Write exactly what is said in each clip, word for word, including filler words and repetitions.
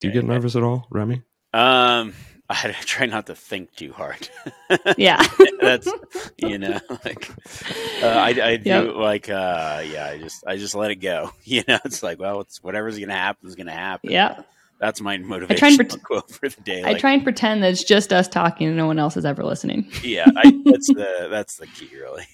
Do you get nervous at all, Remi? Um, I try not to think too hard. Yeah. That's, you know, like, uh, I, I do yep. like, uh, yeah, I just, I just let it go. You know, it's like, well, it's whatever's going to happen is going to happen. Yeah. That's my motivational pret- quote for the day. Like, I try and pretend that it's just us talking and no one else is ever listening. Yeah. I, that's the, that's the key really.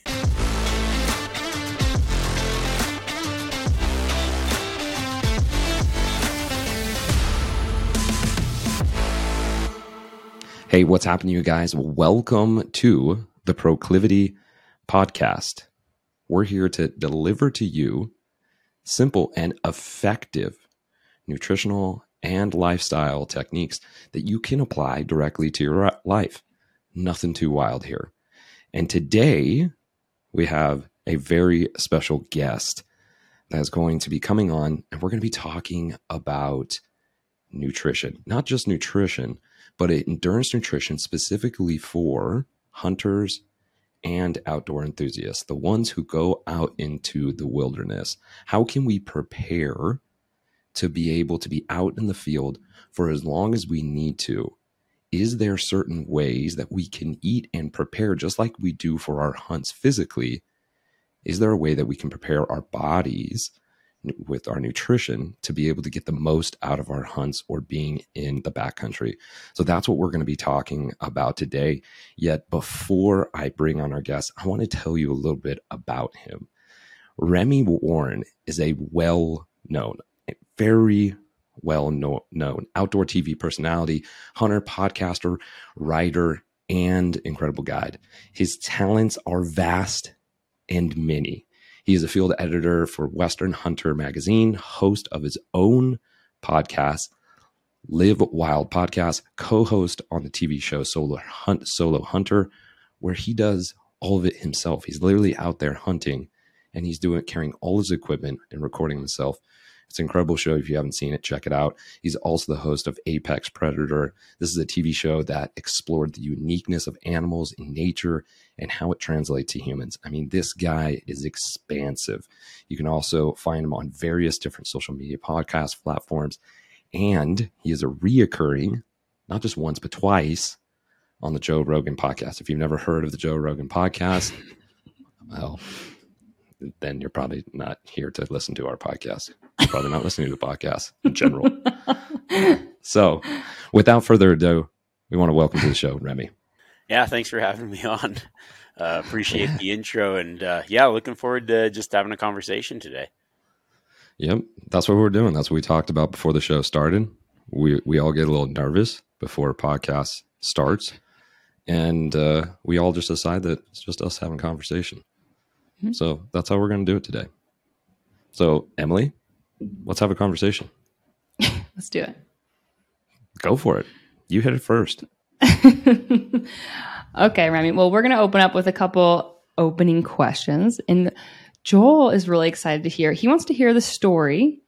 Hey, what's happening, you guys? Welcome to the Proclivity Podcast. We're here to deliver to you simple and effective nutritional and lifestyle techniques that you can apply directly to your life. Nothing too wild here. And today we have a very special guest that is going to be coming on, and we're going to be talking about nutrition, not just nutrition, but endurance nutrition specifically for hunters and outdoor enthusiasts, the ones who go out into the wilderness. How can we prepare to be able to be out in the field for as long as we need to? Is there certain ways that we can eat and prepare just like we do for our hunts physically? Is there a way that we can prepare our bodies with our nutrition to be able to get the most out of our hunts or being in the backcountry? So that's what we're going to be talking about today. Yet before I bring on our guest, I want to tell you a little bit about him. Remi Warren is a well-known, very well-known outdoor T V personality, hunter, podcaster, writer, and incredible guide. His talents are vast and many. He is a field editor for Western Hunter Magazine, host of his own podcast, Live Wild Podcast, co-host on the T V show Solo Hunt Solo Hunter, where he does all of it himself. He's literally out there hunting, and he's doing carrying all his equipment and recording himself. It's an incredible show. If you haven't seen it, check it out. He's also the host of Apex Predator. This is a T V show that explored the uniqueness of animals in nature and how it translates to humans. I mean, this guy is expansive. You can also find him on various different social media podcast platforms. And he is a reoccurring, not just once, but twice on the Joe Rogan podcast. If you've never heard of the Joe Rogan podcast, well, then you're probably not here to listen to our podcast. You're probably not listening to the podcast in general. So without further ado, we want to welcome to the show, Remi. Yeah, thanks for having me on. Uh, appreciate yeah. the intro. And uh, yeah, looking forward to just having a conversation today. Yep, that's what we're doing. That's what we talked about before the show started. We we all get a little nervous before a podcast starts. And uh, we all just decide that it's just us having a conversation. Mm-hmm. So that's how we're going to do it today. So, Emily, let's have a conversation. Let's do it. Go for it. You hit it first. Okay, Remi. Well, we're going to open up with a couple opening questions. And Joel is really excited to hear. He wants to hear the story.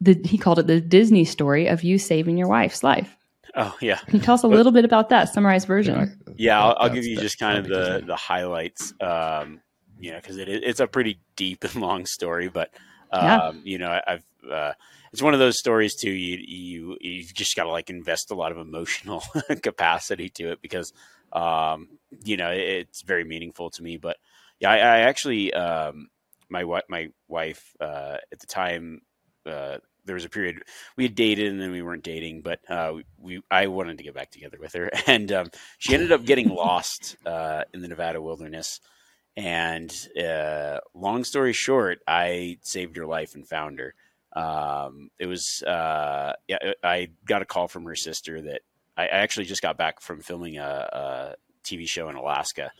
The, he called it the Disney story of you saving your wife's life. Oh, yeah. Can you tell us a little but, bit about that summarized version? Yeah, yeah I'll, I'll give you just kind of the, the highlights. Um, you know, because it, it's a pretty deep and long story, but um, yeah. you know, I've, uh, it's one of those stories too. You, you, you've just got to like invest a lot of emotional capacity to it because, um, you know, it, it's very meaningful to me, but yeah, I, I actually, um, my wife, my wife, uh, at the time, uh, there was a period we had dated and then we weren't dating, but, uh, we, we I wanted to get back together with her, and, um, she ended up getting lost, uh, in the Nevada wilderness. And uh, long story short, I saved her life and found her. Um, it was uh, yeah, I got a call from her sister that I, I actually just got back from filming a, a T V show in Alaska.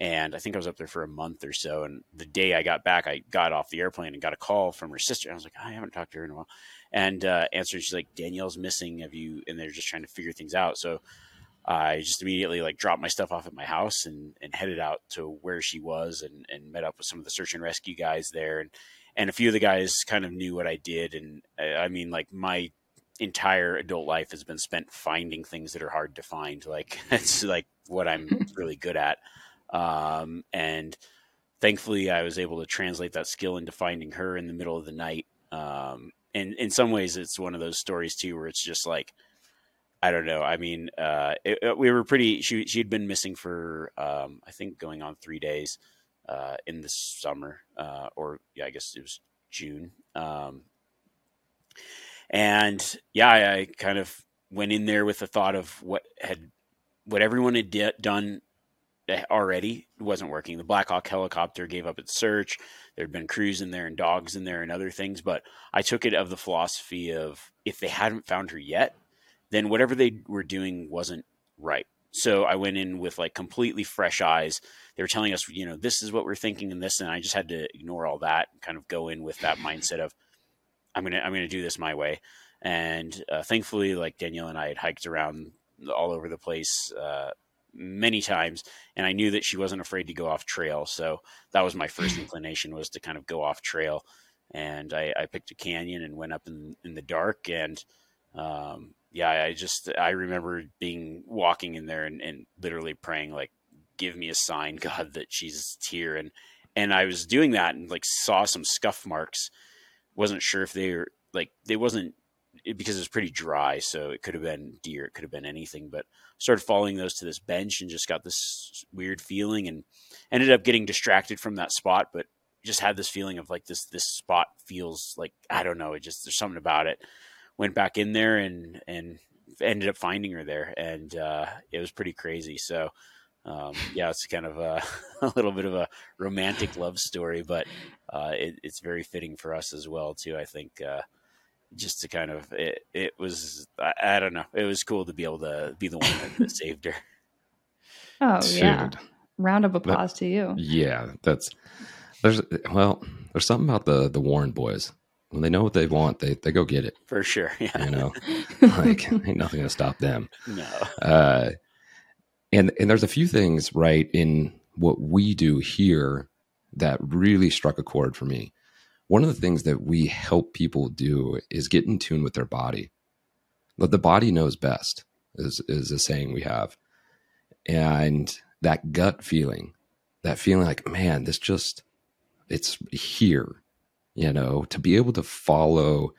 And I think I was up there for a month or so. And the day I got back, I got off the airplane and got a call from her sister. And I was like, I haven't talked to her in a while. And uh, answered, she's like, Danielle's missing. Have you? And they're just trying to figure things out. So I just immediately like dropped my stuff off at my house and, and headed out to where she was and, and met up with some of the search and rescue guys there. And, and a few of the guys kind of knew what I did. And I mean, like my entire adult life has been spent finding things that are hard to find. Like that's like what I'm really good at. Um, and thankfully I was able to translate that skill into finding her in the middle of the night. Um, and in some ways it's one of those stories too, where it's just like, I don't know. I mean, uh, it, it, we were pretty, she, she'd been missing for, um, I think going on three days, uh, in the summer, uh, or yeah, I guess it was June. Um, and yeah, I, I kind of went in there with the thought of what had, what everyone had d- done already wasn't working. The Black Hawk helicopter gave up its search. There'd been crews in there and dogs in there and other things, but I took it of the philosophy of, if they hadn't found her yet, then whatever they were doing wasn't right. So I went in with like completely fresh eyes. They were telling us, you know, this is what we're thinking and this, and I just had to ignore all that and kind of go in with that mindset of, I'm going to, I'm going to do this my way. And uh, thankfully, like Danielle and I had hiked around all over the place uh, many times, and I knew that she wasn't afraid to go off trail. So that was my first inclination, was to kind of go off trail. And I, I picked a canyon and went up in, in the dark, and um, yeah, I just, I remember being walking in there and, and literally praying, like, give me a sign, God, that she's here. And, and I was doing that and like saw some scuff marks. Wasn't sure if they were like, they wasn't it, because it was pretty dry. So it could have been deer. It could have been anything, but started following those to this bench and just got this weird feeling and ended up getting distracted from that spot. But just had this feeling of like, this, this spot feels like, I don't know. It just, there's something about it. Went back in there and, and ended up finding her there. And uh, it was pretty crazy. So um, yeah, it's kind of a, a little bit of a romantic love story, but uh, it, it's very fitting for us as well too. I think uh, just to kind of, it, it was, I, I don't know. It was cool to be able to be the one that, that saved her. Oh Dude. yeah. Round of applause that, to you. Yeah. That's there's, well, there's something about the, the Warren boys. When they know what they want, they they go get it. For sure. Yeah. You know, like ain't nothing gonna stop them. No. Uh, and and there's a few things, right, in what we do here that really struck a chord for me. One of the things that we help people do is get in tune with their body. But the body knows best is is a saying we have. And that gut feeling, that feeling like, man, this just, it's here. You know, to be able to follow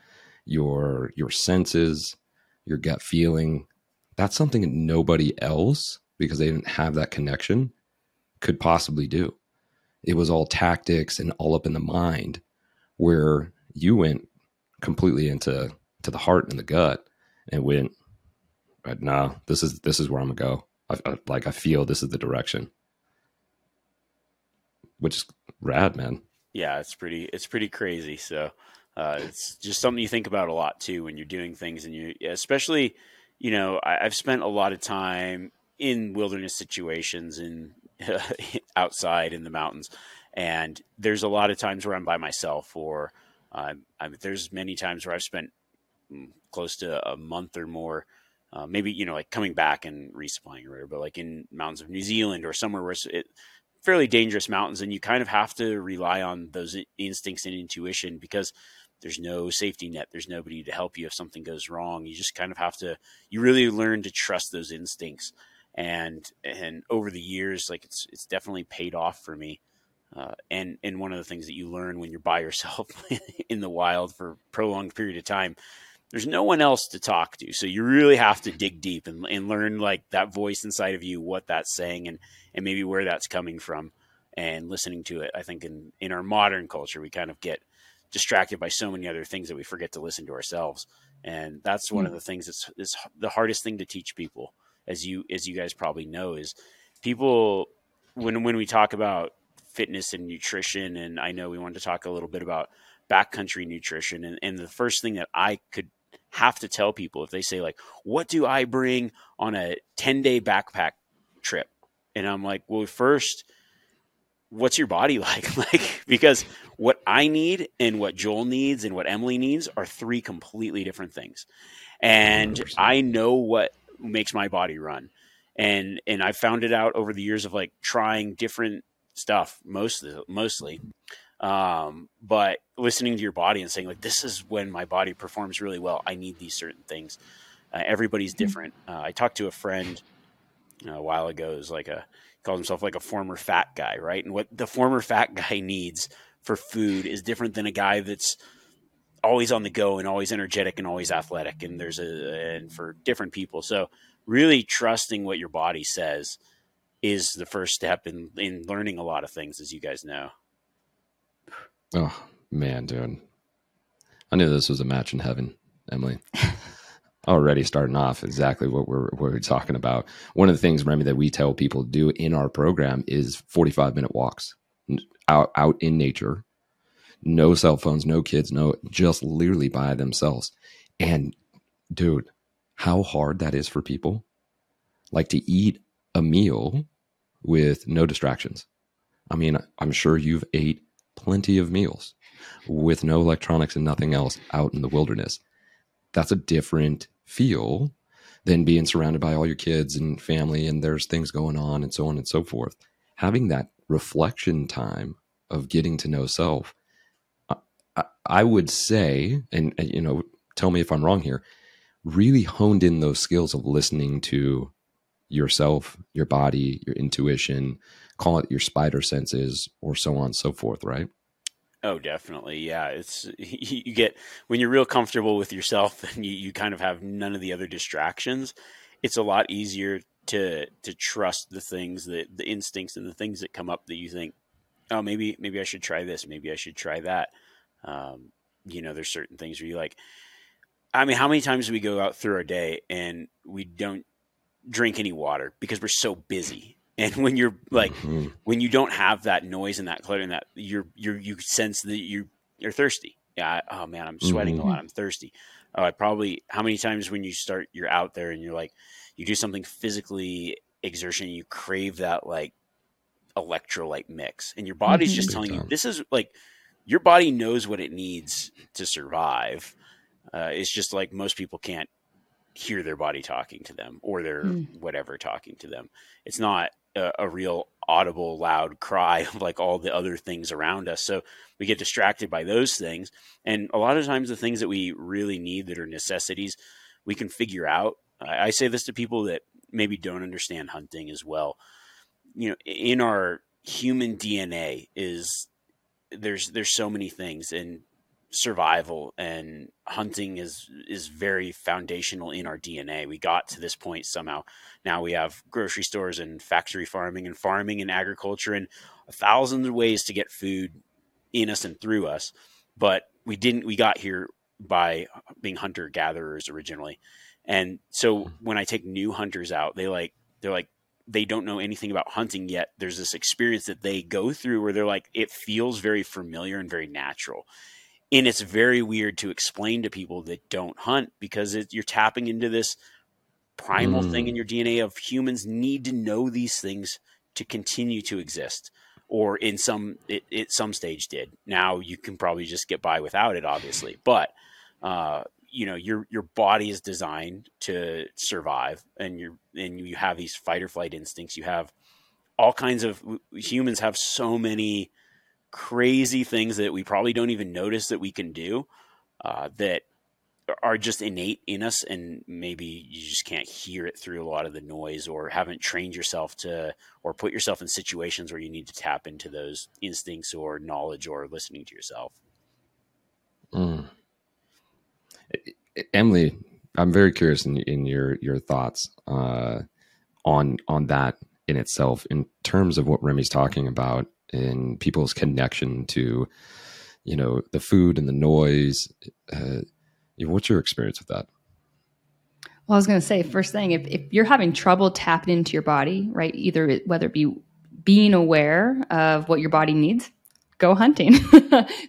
your your senses, your gut feeling, that's something that nobody else, because they didn't have that connection, could possibly do. It was all tactics and all up in the mind, where you went completely into to the heart and the gut and went, but nah, this is this is where I'm gonna go. I, I, like I feel this is the direction, which is rad, man. Yeah, it's pretty, it's pretty crazy. So, uh, it's just something you think about a lot too, when you're doing things and you, especially, you know, I, I've spent a lot of time in wilderness situations and uh, outside in the mountains. And there's a lot of times where I'm by myself, or, uh, I'm, there's many times where I've spent close to a month or more, uh, maybe, you know, like coming back and resupplying or whatever, but like in mountains of New Zealand or somewhere where it, fairly dangerous mountains, and you kind of have to rely on those instincts and intuition, because there's no safety net. There's nobody to help you if something goes wrong. You just kind of have to, you really learn to trust those instincts. And, and over the years, like it's, it's definitely paid off for me. Uh, and, and one of the things that you learn when you're by yourself in the wild for a prolonged period of time, there's no one else to talk to. So you really have to dig deep and, and learn like that voice inside of you, what that's saying and, and maybe where that's coming from and listening to it. I think in, in our modern culture, we kind of get distracted by so many other things that we forget to listen to ourselves. And that's one mm-hmm. of the things that's, that's the hardest thing to teach people, as you, as you guys probably know, is people, when, when we talk about fitness and nutrition, and I know we want to talk a little bit about backcountry nutrition. And, and the first thing that I could have to tell people, if they say like, what do I bring on a ten day backpack trip? And I'm like, well, first, what's your body like? Like, because what I need and what Joel needs and what Emily needs are three completely different things. And one hundred percent I know what makes my body run. And, and I found it out over the years of like trying different stuff, mostly, mostly, Um, but listening to your body and saying like, this is when my body performs really well. I need these certain things. Uh, everybody's different. Uh, I talked to a friend uh, a while ago, who's like a, he calls himself like a former fat guy. Right. And what the former fat guy needs for food is different than a guy that's always on the go and always energetic and always athletic. And there's a, and for different people. So really trusting what your body says is the first step in, in learning a lot of things, as you guys know. Oh man, dude. I knew this was a match in heaven, Emily. Already starting off exactly what we're, what we're talking about. One of the things, Remi, that we tell people to do in our program is forty-five minute walks out, out in nature. No cell phones, no kids, no, just literally by themselves. And dude, how hard that is for people. Like to eat a meal with no distractions. I mean, I'm sure you've ate plenty of meals with no electronics and nothing else out in the wilderness. That's a different feel than being surrounded by all your kids and family, and there's things going on and so on and so forth. Having that reflection time of getting to know self, I, I, I would say, and, and you know, tell me if I'm wrong here, really honed in those skills of listening to yourself, your body, your intuition, call it your spider senses or so on and so forth, right? Oh, definitely. Yeah. It's, you get, when you're real comfortable with yourself and you, you kind of have none of the other distractions, it's a lot easier to, to trust the things that the instincts and the things that come up that you think, oh, maybe, maybe I should try this. Maybe I should try that. Um, you know, there's certain things where you like, I mean, how many times do we go out through our day and we don't drink any water because we're so busy? And when you're like, mm-hmm. when you don't have that noise and that clutter and that you're, you're, you sense that you you're thirsty. Yeah. I, oh man, I'm sweating mm-hmm. a lot. I'm thirsty. Oh, I probably, how many times when you start, you're out there and you're like, you do something physically exertion, you crave that like electrolyte mix and your body's mm-hmm. just telling you, this is like, your body knows what it needs to survive. Uh, it's just like most people can't hear their body talking to them or their mm. whatever talking to them. It's not a, a real audible loud cry of like all the other things around us. So we get distracted by those things. And a lot of times the things that we really need that are necessities, we can figure out. I, I say this to people that maybe don't understand hunting as well. You know, in our human D N A is there's, there's so many things, and survival and hunting is is very foundational in our D N A. We got to this point somehow. Now we have grocery stores and factory farming and farming and agriculture and a thousand ways to get food in us and through us, but we didn't we got here by being hunter gatherers originally. And so when I take new hunters out, they like they're like they don't know anything about hunting yet. There's this experience that they go through where they're like, it feels very familiar and very natural. And it's very weird to explain to people that don't hunt, because it, you're tapping into this primal mm. thing in your D N A of humans need to know these things to continue to exist, or in some, it, it some stage did. Now you can probably just get by without it, obviously, but uh, you know, your, your body is designed to survive, and you're, and you have these fight or flight instincts. You have all kinds of humans have so many crazy things that we probably don't even notice that we can do uh, that are just innate in us. And maybe you just can't hear it through a lot of the noise, or haven't trained yourself to, or put yourself in situations where you need to tap into those instincts or knowledge or listening to yourself. Mm. Emily, I'm very curious in, in your, your thoughts uh, on, on that in itself, in terms of what Remi's talking about, in people's connection to, you know, the food and the noise. Uh, what's your experience with that? Well, I was going to say, first thing, if, if you're having trouble tapping into your body, right, either whether it be being aware of what your body needs, go hunting,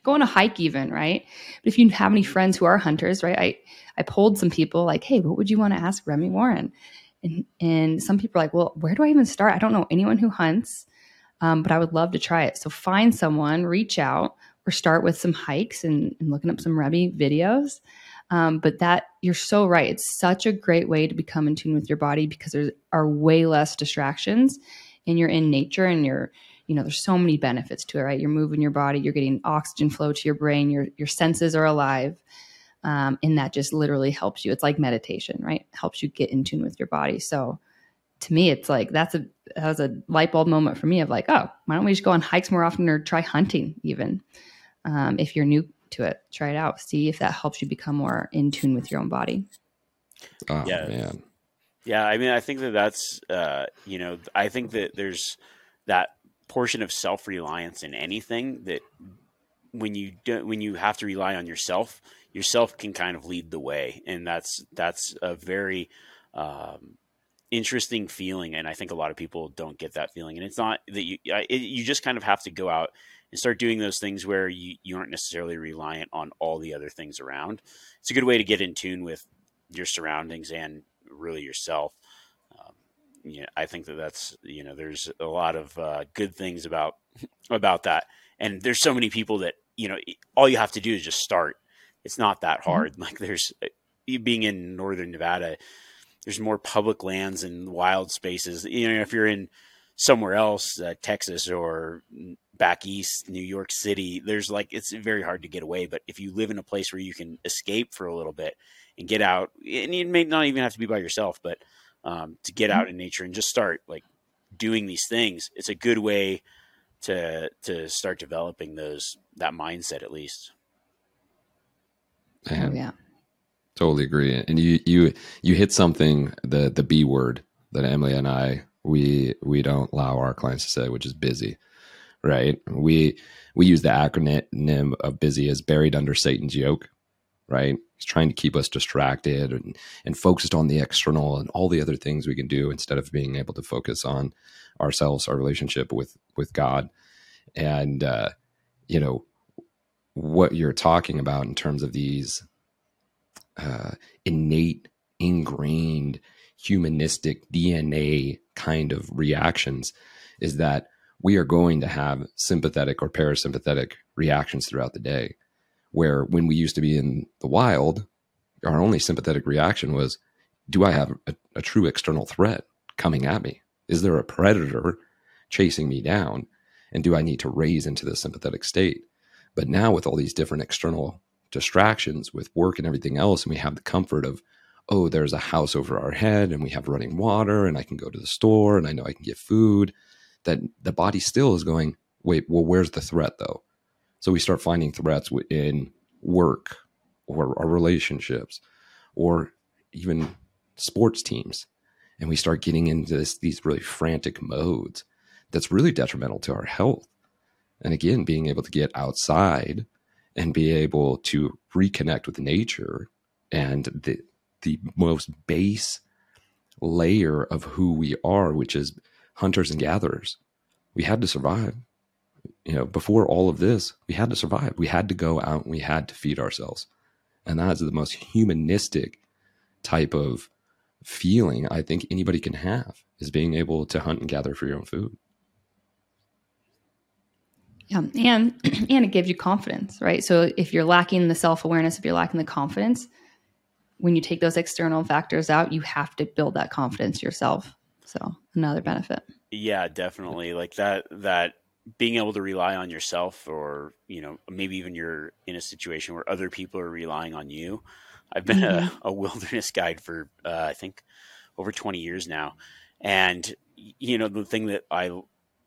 go on a hike even, right? But if you have any friends who are hunters, right, I, I polled some people like, hey, what would you want to ask Remi Warren? And, and some people are like, well, where do I even start? I don't know anyone who hunts. Um, but I would love to try it. So find someone, reach out, or start with some hikes and, and looking up some Remi videos. Um, but that, you're so right. It's such a great way to become in tune with your body, because there are way less distractions, and you're in nature, and you're, you know, there's so many benefits to it, right? You're moving your body, you're getting oxygen flow to your brain, your, your senses are alive. Um, and that just literally helps you. It's like meditation, right? Helps you get in tune with your body. So to me, it's like, that's a, that was a light bulb moment for me of like, oh, why don't we just go on hikes more often, or try hunting even? Um, if you're new to it. Try it out. See if that helps you become more in tune with your own body. Oh, yeah. Man. Yeah. I mean, I think that that's, uh, you know, I think that there's that portion of self-reliance in anything that when you do, when you have to rely on yourself, yourself can kind of lead the way. And that's, that's a very, um, interesting feeling. And I think a lot of people don't get that feeling. And it's not that you, it, you just kind of have to go out and start doing those things where you, you aren't necessarily reliant on all the other things around. It's a good way to get in tune with your surroundings and really yourself. Um, yeah, I think that that's, you know, there's a lot of uh, good things about, about that. And there's so many people that, you know, all you have to do is just start. It's not that hard. Like there's being in Northern Nevada, there's more public lands and wild spaces. You know, if you're in somewhere else, uh, Texas or back east, New York City, there's like, it's very hard to get away. But if you live in a place where you can escape for a little bit and get out, and you may not even have to be by yourself, but um, to get out in nature and just start like doing these things, it's a good way to to start developing those, that mindset at least. Oh, yeah. Totally agree. And you, you, you hit something, the, the B word that Emily and I, we, we don't allow our clients to say, which is busy, right? We, we use the acronym of busy as buried under Satan's yoke, right? He's trying to keep us distracted and, and focused on the external and all the other things we can do instead of being able to focus on ourselves, our relationship with, with God. And, uh, you know, what you're talking about in terms of these uh, innate, ingrained, humanistic D N A kind of reactions is that we are going to have sympathetic or parasympathetic reactions throughout the day, where when we used to be in the wild, our only sympathetic reaction was, do I have a, a true external threat coming at me? Is there a predator chasing me down? And do I need to raise into the sympathetic state? But now with all these different external distractions with work and everything else, and we have the comfort of, oh, there's a house over our head and we have running water and I can go to the store and I know I can get food, that the body still is going, wait, well, where's the threat though? So we start finding threats within work or our relationships or even sports teams. And we start getting into this, these really frantic modes that's really detrimental to our health. And again, being able to get outside and be able to reconnect with nature and the the most base layer of who we are, which is hunters and gatherers. We had to survive. You know, before all of this, we had to survive. We had to go out and we had to feed ourselves. And that is the most humanistic type of feeling I think anybody can have, is being able to hunt and gather for your own food. Yeah, and and it gives you confidence, right? So if you're lacking the self-awareness, if you're lacking the confidence, when you take those external factors out, you have to build that confidence yourself. So another benefit. Yeah, definitely. Like that, that being able to rely on yourself, or, you know, maybe even you're in a situation where other people are relying on you. I've been mm-hmm. a, a wilderness guide for, uh, I think, over twenty years now. And, you know, the thing that I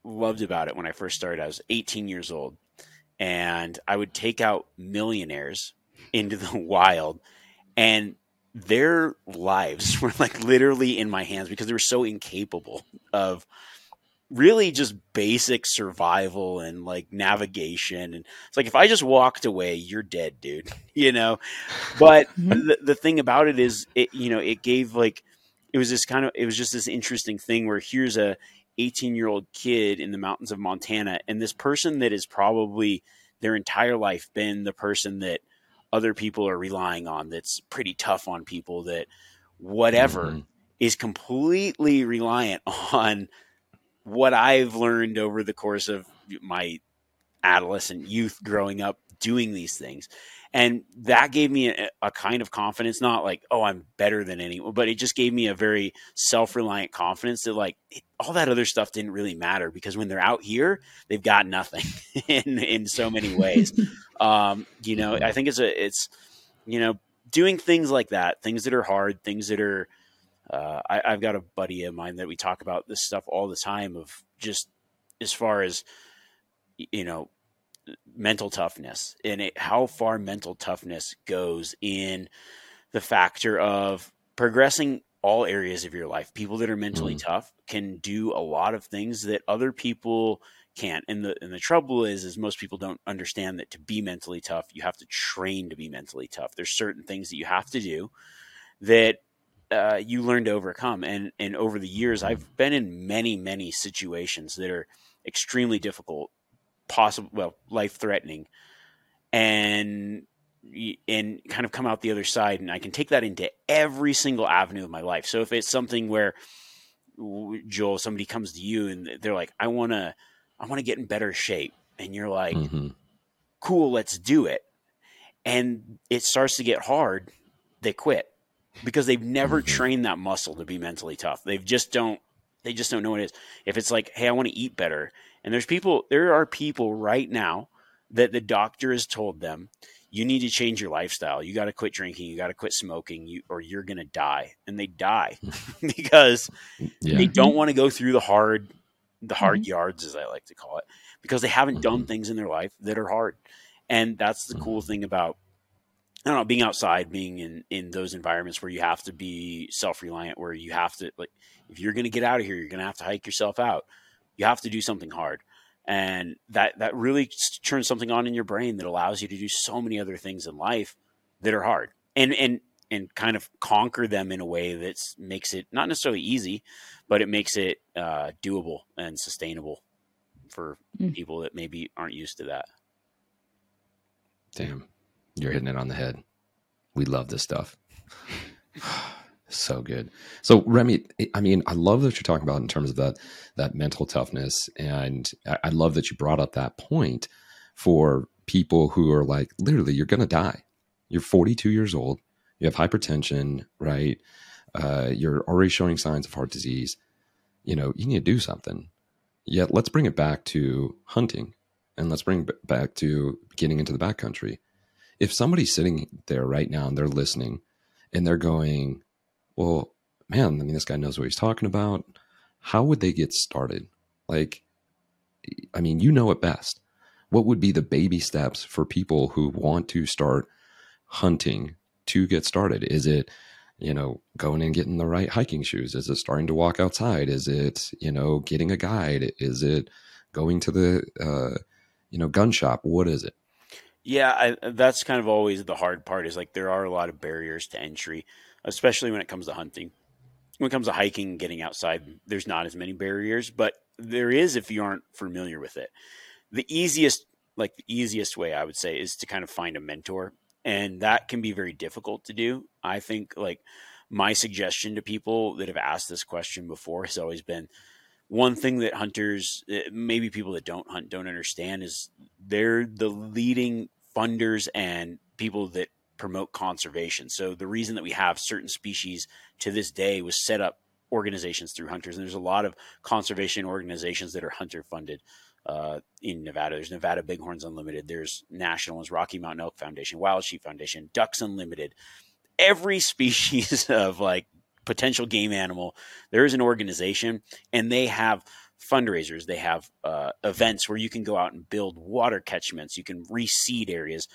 loved about it when I first started, I was eighteen years old and I would take out millionaires into the wild, and their lives were like literally in my hands because they were so incapable of really just basic survival and like navigation. And it's like, if I just walked away, you're dead, dude, you know? But mm-hmm. the, the thing about it is it, you know, it gave like, it was this kind of, it was just this interesting thing where here's a eighteen year old kid in the mountains of Montana, and this person that has probably their entire life been the person that other people are relying on, that's pretty tough on people, that whatever, mm-hmm. is completely reliant on what I've learned over the course of my adolescent youth growing up doing these things. And that gave me a, a kind of confidence, not like, oh, I'm better than anyone, but it just gave me a very self-reliant confidence that like it, all that other stuff didn't really matter, because when they're out here, they've got nothing in, in so many ways. um, you know, I think it's a, it's, you know, doing things like that, things that are hard, things that are, uh, I, I've got a buddy of mine that we talk about this stuff all the time, of just as far as, you know, mental toughness and it, how far mental toughness goes in the factor of progressing all areas of your life. People that are mentally mm-hmm. tough can do a lot of things that other people can't. And the, and the trouble is, is most people don't understand that to be mentally tough, you have to train to be mentally tough. There's certain things that you have to do that uh, you learn to overcome. And, and over the years, I've been in many, many situations that are extremely difficult, possible, well, life threatening, and and kind of come out the other side. And I can take that into every single avenue of my life. So if it's something where, Joel, somebody comes to you and they're like, I want to, I want to get in better shape. And you're like, mm-hmm. cool, let's do it. And it starts to get hard. They quit because they've never mm-hmm. trained that muscle to be mentally tough. They've just don't, they just don't know what it is. If it's like, hey, I want to eat better. And there's people, there are people right now that the doctor has told them, you need to change your lifestyle. You got to quit drinking. You got to quit smoking, you, or you're going to die. And they die because yeah. they don't want to go through the hard, the hard mm-hmm. yards, as I like to call it, because they haven't mm-hmm. done things in their life that are hard. And that's the mm-hmm. cool thing about, I don't know, being outside, being in, in those environments where you have to be self-reliant, where you have to, like, if you're going to get out of here, you're going to have to hike yourself out. You have to do something hard. And that, that really turns something on in your brain that allows you to do so many other things in life that are hard and, and, and kind of conquer them in a way that makes it not necessarily easy, but it makes it uh, doable and sustainable for mm. people that maybe aren't used to that. Damn, you're hitting it on the head. We love this stuff. So good. So Remi, I mean, I love that you're talking about in terms of that, that mental toughness. And I love that you brought up that point for people who are like, literally, you're going to die. You're forty-two years old. You have hypertension, right? Uh, you're already showing signs of heart disease. You know, you need to do something. Yet let's bring it back to hunting and let's bring it back to getting into the backcountry. If somebody's sitting there right now and they're listening and they're going, well, man, I mean, this guy knows what he's talking about. How would they get started? Like, I mean, you know it best. What would be the baby steps for people who want to start hunting to get started? Is it, you know, going and getting the right hiking shoes? Is it starting to walk outside? Is it, you know, getting a guide? Is it going to the, uh, you know, gun shop? What is it? Yeah, I, that's kind of always the hard part is like there are a lot of barriers to entry, especially when it comes to hunting. When it comes to hiking, getting outside, there's not as many barriers, but there is if you aren't familiar with it. The easiest, like the easiest way I would say is to kind of find a mentor, and that can be very difficult to do. I think like my suggestion to people that have asked this question before has always been one thing that hunters, maybe people that don't hunt, don't understand is they're the leading funders and people that promote conservation. So the reason that we have certain species to this day was set up organizations through hunters. And there's a lot of conservation organizations that are hunter funded uh, in Nevada. There's Nevada Bighorns Unlimited. There's national ones, Rocky Mountain Elk Foundation, Wild Sheep Foundation, Ducks Unlimited. Every species of like potential game animal, there is an organization and they have fundraisers. They have uh, events where you can go out and build water catchments. You can reseed areas.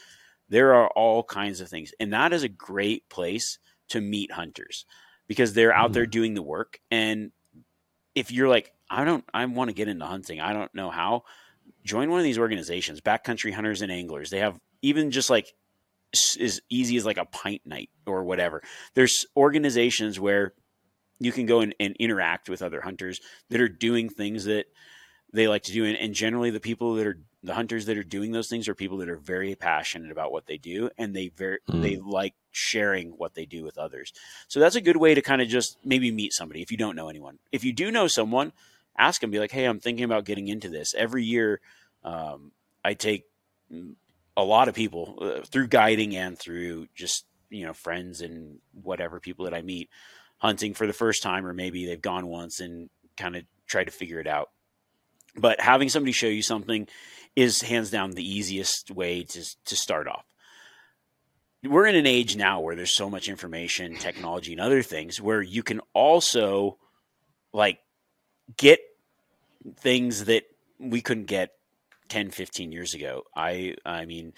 There are all kinds of things. And that is a great place to meet hunters because they're out there doing the work. And if you're like, I don't, I want to get into hunting. I don't know how, join one of these organizations, Backcountry Hunters and Anglers. They have even just like as easy as like a pint night or whatever. There's organizations where you can go and, and interact with other hunters that are doing things that they like to do. And, and generally the people that are, the hunters that are doing those things are people that are very passionate about what they do. And they very, mm. they like sharing what they do with others. So that's a good way to kind of just maybe meet somebody. If you don't know anyone, if you do know someone, ask them, be like, hey, I'm thinking about getting into this. Every year um, I take a lot of people uh, through guiding and through just, you know, friends and whatever people that I meet hunting for the first time, or maybe they've gone once and kind of tried to figure it out. But having somebody show you something is hands down the easiest way to to start off. We're in an age now where there's so much information, technology, and other things where you can also like get things that we couldn't get ten, fifteen years ago. I, I mean,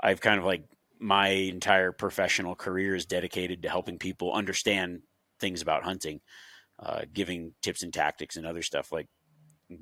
I've kind of like my entire professional career is dedicated to helping people understand things about hunting, uh, giving tips and tactics and other stuff. Like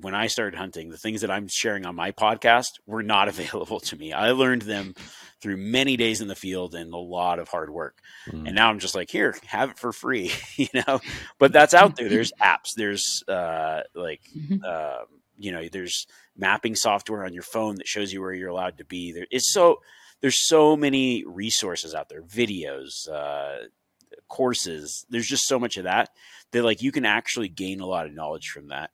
when I started hunting, the things that I'm sharing on my podcast were not available to me. I learned them through many days in the field and a lot of hard work. Mm. And now I'm just like, here, have it for free, you know, but that's out there. There's apps, there's, uh, like, um, uh, you know, there's mapping software on your phone that shows you where you're allowed to be. There is so there's so many resources out there, videos, uh, courses. There's just so much of that that like you can actually gain a lot of knowledge from that.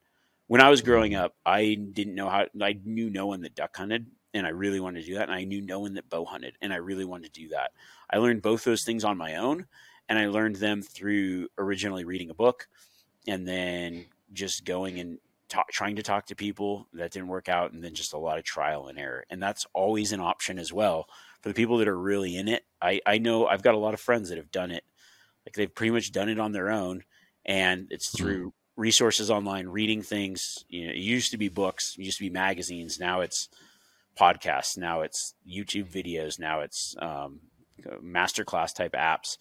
When I was growing up, I didn't know how. I knew no one that duck hunted, and I really wanted to do that. And I knew no one that bow hunted, and I really wanted to do that. I learned both those things on my own, and I learned them through originally reading a book, and then just going and Talk, trying to talk to people that didn't work out, and then just a lot of trial and error. And that's always an option as well for the people that are really in it. I, I know I've got a lot of friends that have done it. Like they've pretty much done it on their own, and it's through resources online, reading things. You know, it used to be books, it used to be magazines. Now it's podcasts. Now it's YouTube videos. Now it's um, masterclass type apps,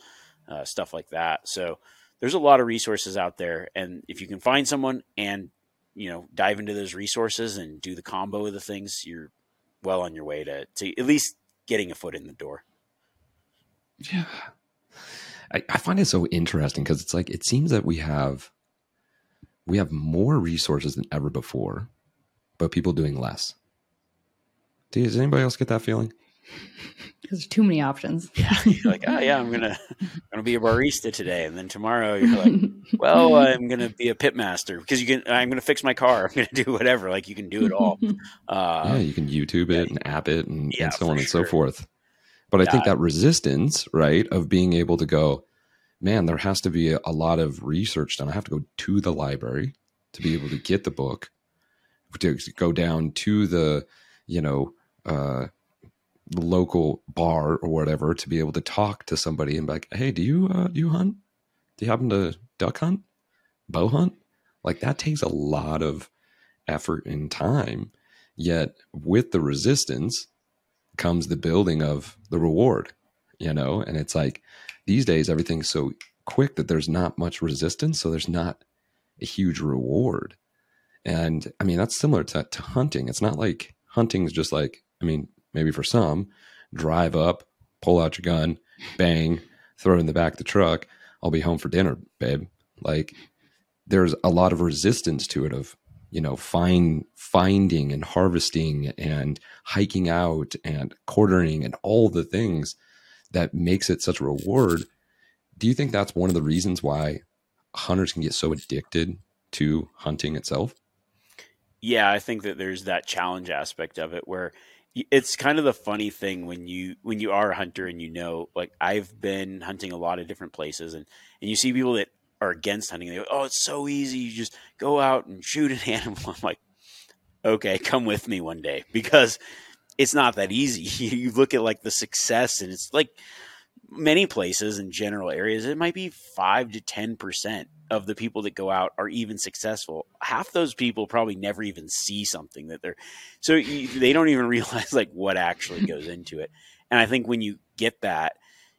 uh, stuff like that. So there's a lot of resources out there. And if you can find someone and, you know, dive into those resources and do the combo of the things, you're well on your way to, to at least getting a foot in the door. Yeah. I, I find it so interesting because it's like, it seems that we have, we have more resources than ever before, but people doing less. Does anybody else get that feeling? Because there's too many options. Yeah. You're like, oh yeah, I'm going to, I'm going to be a barista today. And then tomorrow you're like, well, I'm going to be a pit master because you can, I'm going to fix my car. I'm going to do whatever. Like you can do it all. Uh, yeah, you can YouTube it yeah, and app it and, yeah, and so on and sure. so forth. But yeah. I think that resistance, right, of being able to go, man, there has to be a, a lot of research done. I have to go to the library to be able to get the book, to go down to the, you know, uh, local bar or whatever to be able to talk to somebody and be like, hey, do you uh, do you hunt? Do you happen to duck hunt, bow hunt? Like that takes a lot of effort and time. Yet with the resistance comes the building of the reward, you know. And it's like these days everything's so quick that there's not much resistance, so there's not a huge reward. And I mean that's similar to, to hunting. It's not like hunting's just like I mean. Maybe for some, drive up, pull out your gun, bang, throw it in the back of the truck. I'll be home for dinner, babe. Like there's a lot of resistance to it of, you know, find, finding and harvesting and hiking out and quartering and all the things that makes it such a reward. Do you think that's one of the reasons why hunters can get so addicted to hunting itself? Yeah, I think that there's that challenge aspect of it where it's kind of the funny thing when you, when you are a hunter and you know, like I've been hunting a lot of different places and, and you see people that are against hunting. They go, oh, it's so easy. You just go out and shoot an animal. I'm like, okay, come with me one day because it's not that easy. You look at like the success and it's like many places in general areas, it might be five to ten percent of the people that go out are even successful. Half those people probably never even see something that they're, so you, they don't even realize like what actually goes into it. And I think when you get that,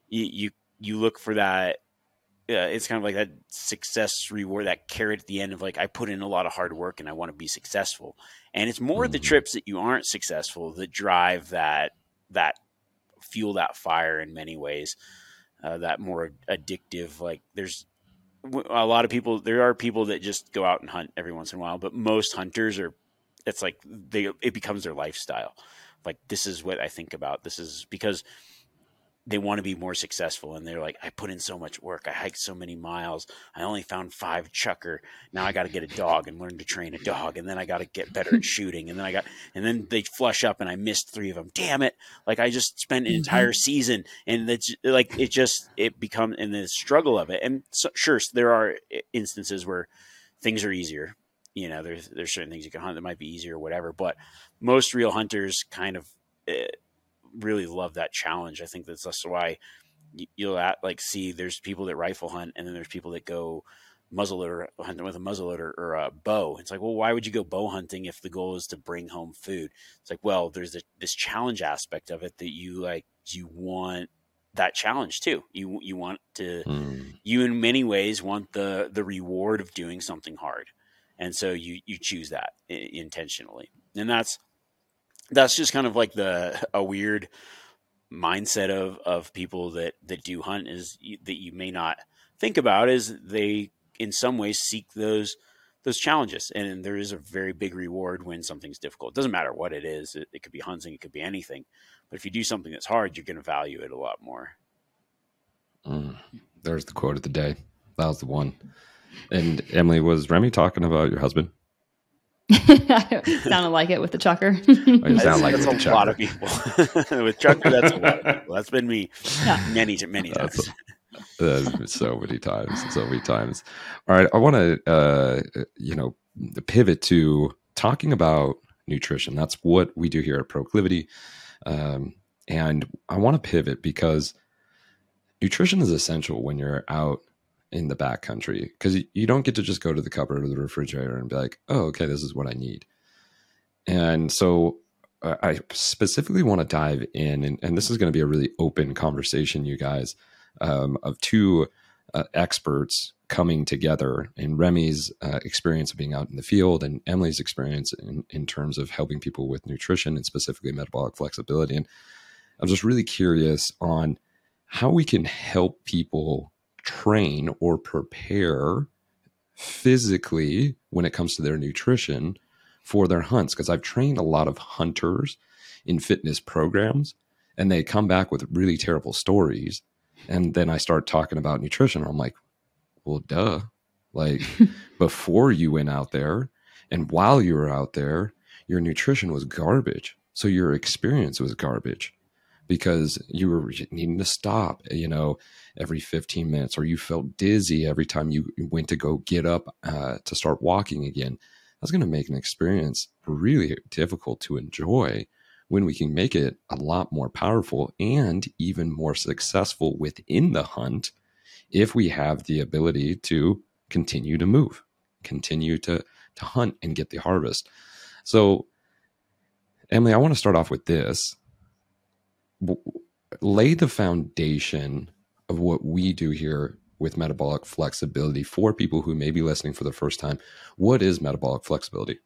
you, you, you look for that, uh, it's kind of like that success reward, that carrot at the end of like, I put in a lot of hard work and I want to be successful. And it's more mm-hmm. the trips that you aren't successful that drive that, that fuel that fire in many ways, uh, that more addictive, like there's, a lot of people, there are people that just go out and hunt every once in a while, but most hunters are, it's like they, it becomes their lifestyle. Like, this is what I think about. This is because they want to be more successful. And they're like, I put in so much work. I hiked so many miles. I only found five chucker. Now I got to get a dog and learn to train a dog. And then I got to get better at shooting. And then I got, and then they flush up and I missed three of them. Damn it. Like I just spent an entire season and that's like, it just, it becomes in the struggle of it. And so, sure, there are instances where things are easier. You know, there's, there's certain things you can hunt that might be easier or whatever, but most real hunters kind of, uh, really love that challenge. I think that's, that's why you'll at, like see there's people that rifle hunt and then there's people that go muzzleloader hunting with a muzzleloader or a bow. It's like, well, why would you go bow hunting if the goal is to bring home food? It's like, well, there's a, this challenge aspect of it that you like, you want that challenge too. You, you want to, mm. you in many ways want the, the reward of doing something hard. And so you, you choose that intentionally. And that's, that's just kind of like the, a weird mindset of, of people that, that do hunt is that you may not think about is they in some ways seek those, those challenges. And there is a very big reward when something's difficult. It doesn't matter what it is. It, it could be hunting, it could be anything, but if you do something that's hard, you're going to value it a lot more. Mm, there's the quote of the day. That was the one. And Emily, was Remi talking about your husband? Sounded like it with the chucker. Oh, you sound like that's a chucker. Lot of people with chucker. That's a lot of people. That's been me yeah. many, many times. That's a, that's so many times, so many times. All right, I want to, uh, you know, pivot to talking about nutrition. That's what we do here at Proclivity, um, and I want to pivot because nutrition is essential when you're out in the backcountry, because you don't get to just go to the cupboard or the refrigerator and be like, oh, okay, this is what I need. And so uh, I specifically want to dive in, and, and this is going to be a really open conversation, you guys, um, of two uh, experts coming together, and Remi's uh, experience of being out in the field and Emily's experience in, in terms of helping people with nutrition and specifically metabolic flexibility. And I'm just really curious on how we can help people train or prepare physically when it comes to their nutrition for their hunts. Because I've trained a lot of hunters in fitness programs and they come back with really terrible stories. And then I start talking about nutrition. I'm like, well, duh, like before you went out there and while you were out there, your nutrition was garbage. So your experience was garbage, because you were needing to stop, you know, every fifteen minutes, or you felt dizzy every time you went to go get up uh, to start walking again. That's going to make an experience really difficult to enjoy when we can make it a lot more powerful and even more successful within the hunt if we have the ability to continue to move, continue to, to hunt and get the harvest. So, Emily, I want to start off with this. Lay the foundation of what we do here with metabolic flexibility for people who may be listening for the first time. What is metabolic flexibility?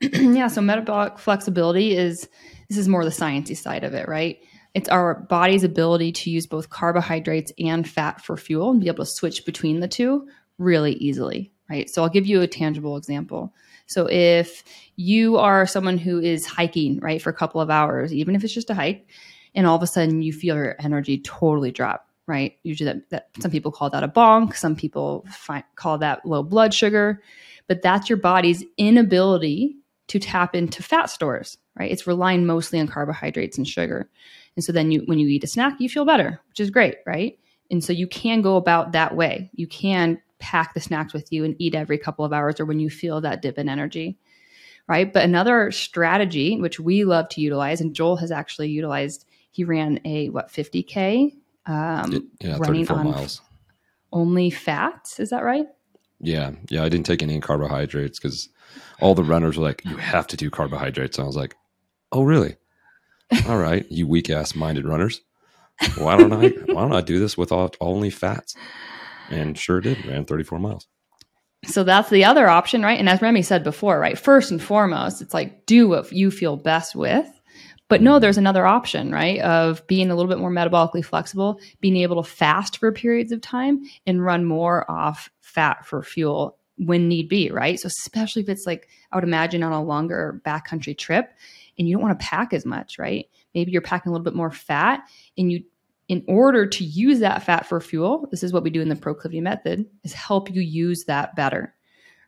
Yeah, so metabolic flexibility is, this is more the sciencey side of it, right? It's our body's ability to use both carbohydrates and fat for fuel and be able to switch between the two really easily, right? So I'll give you a tangible example. So if you are someone who is hiking, right, for a couple of hours, even if it's just a hike, and all of a sudden you feel your energy totally drop, right? Usually that, that some people call that a bonk. Some people find, call that low blood sugar, but that's your body's inability to tap into fat stores, right? It's relying mostly on carbohydrates and sugar. And so then you, when you eat a snack, you feel better, which is great, right? And so you can go about that way. You can pack the snacks with you and eat every couple of hours or when you feel that dip in energy, right? But another strategy, which we love to utilize, and Joel has actually utilized, he ran a, what, fifty K? Um, yeah, running on miles. Only fats, is that right? Yeah, yeah, I didn't take any carbohydrates because all the runners were like, you have to do carbohydrates. And I was like, oh, really? All right, you weak-ass minded runners. Why don't I, why don't I do this without only fats? And sure did, ran thirty-four miles. So that's the other option, right? And as Remi said before, right, first and foremost, it's like, do what you feel best with. But no, there's another option, right, of being a little bit more metabolically flexible, being able to fast for periods of time and run more off fat for fuel when need be, right? So especially if it's like, I would imagine on a longer backcountry trip and you don't want to pack as much, right? Maybe you're packing a little bit more fat and you in order to use that fat for fuel, this is what we do in the Proclivity method, is help you use that better,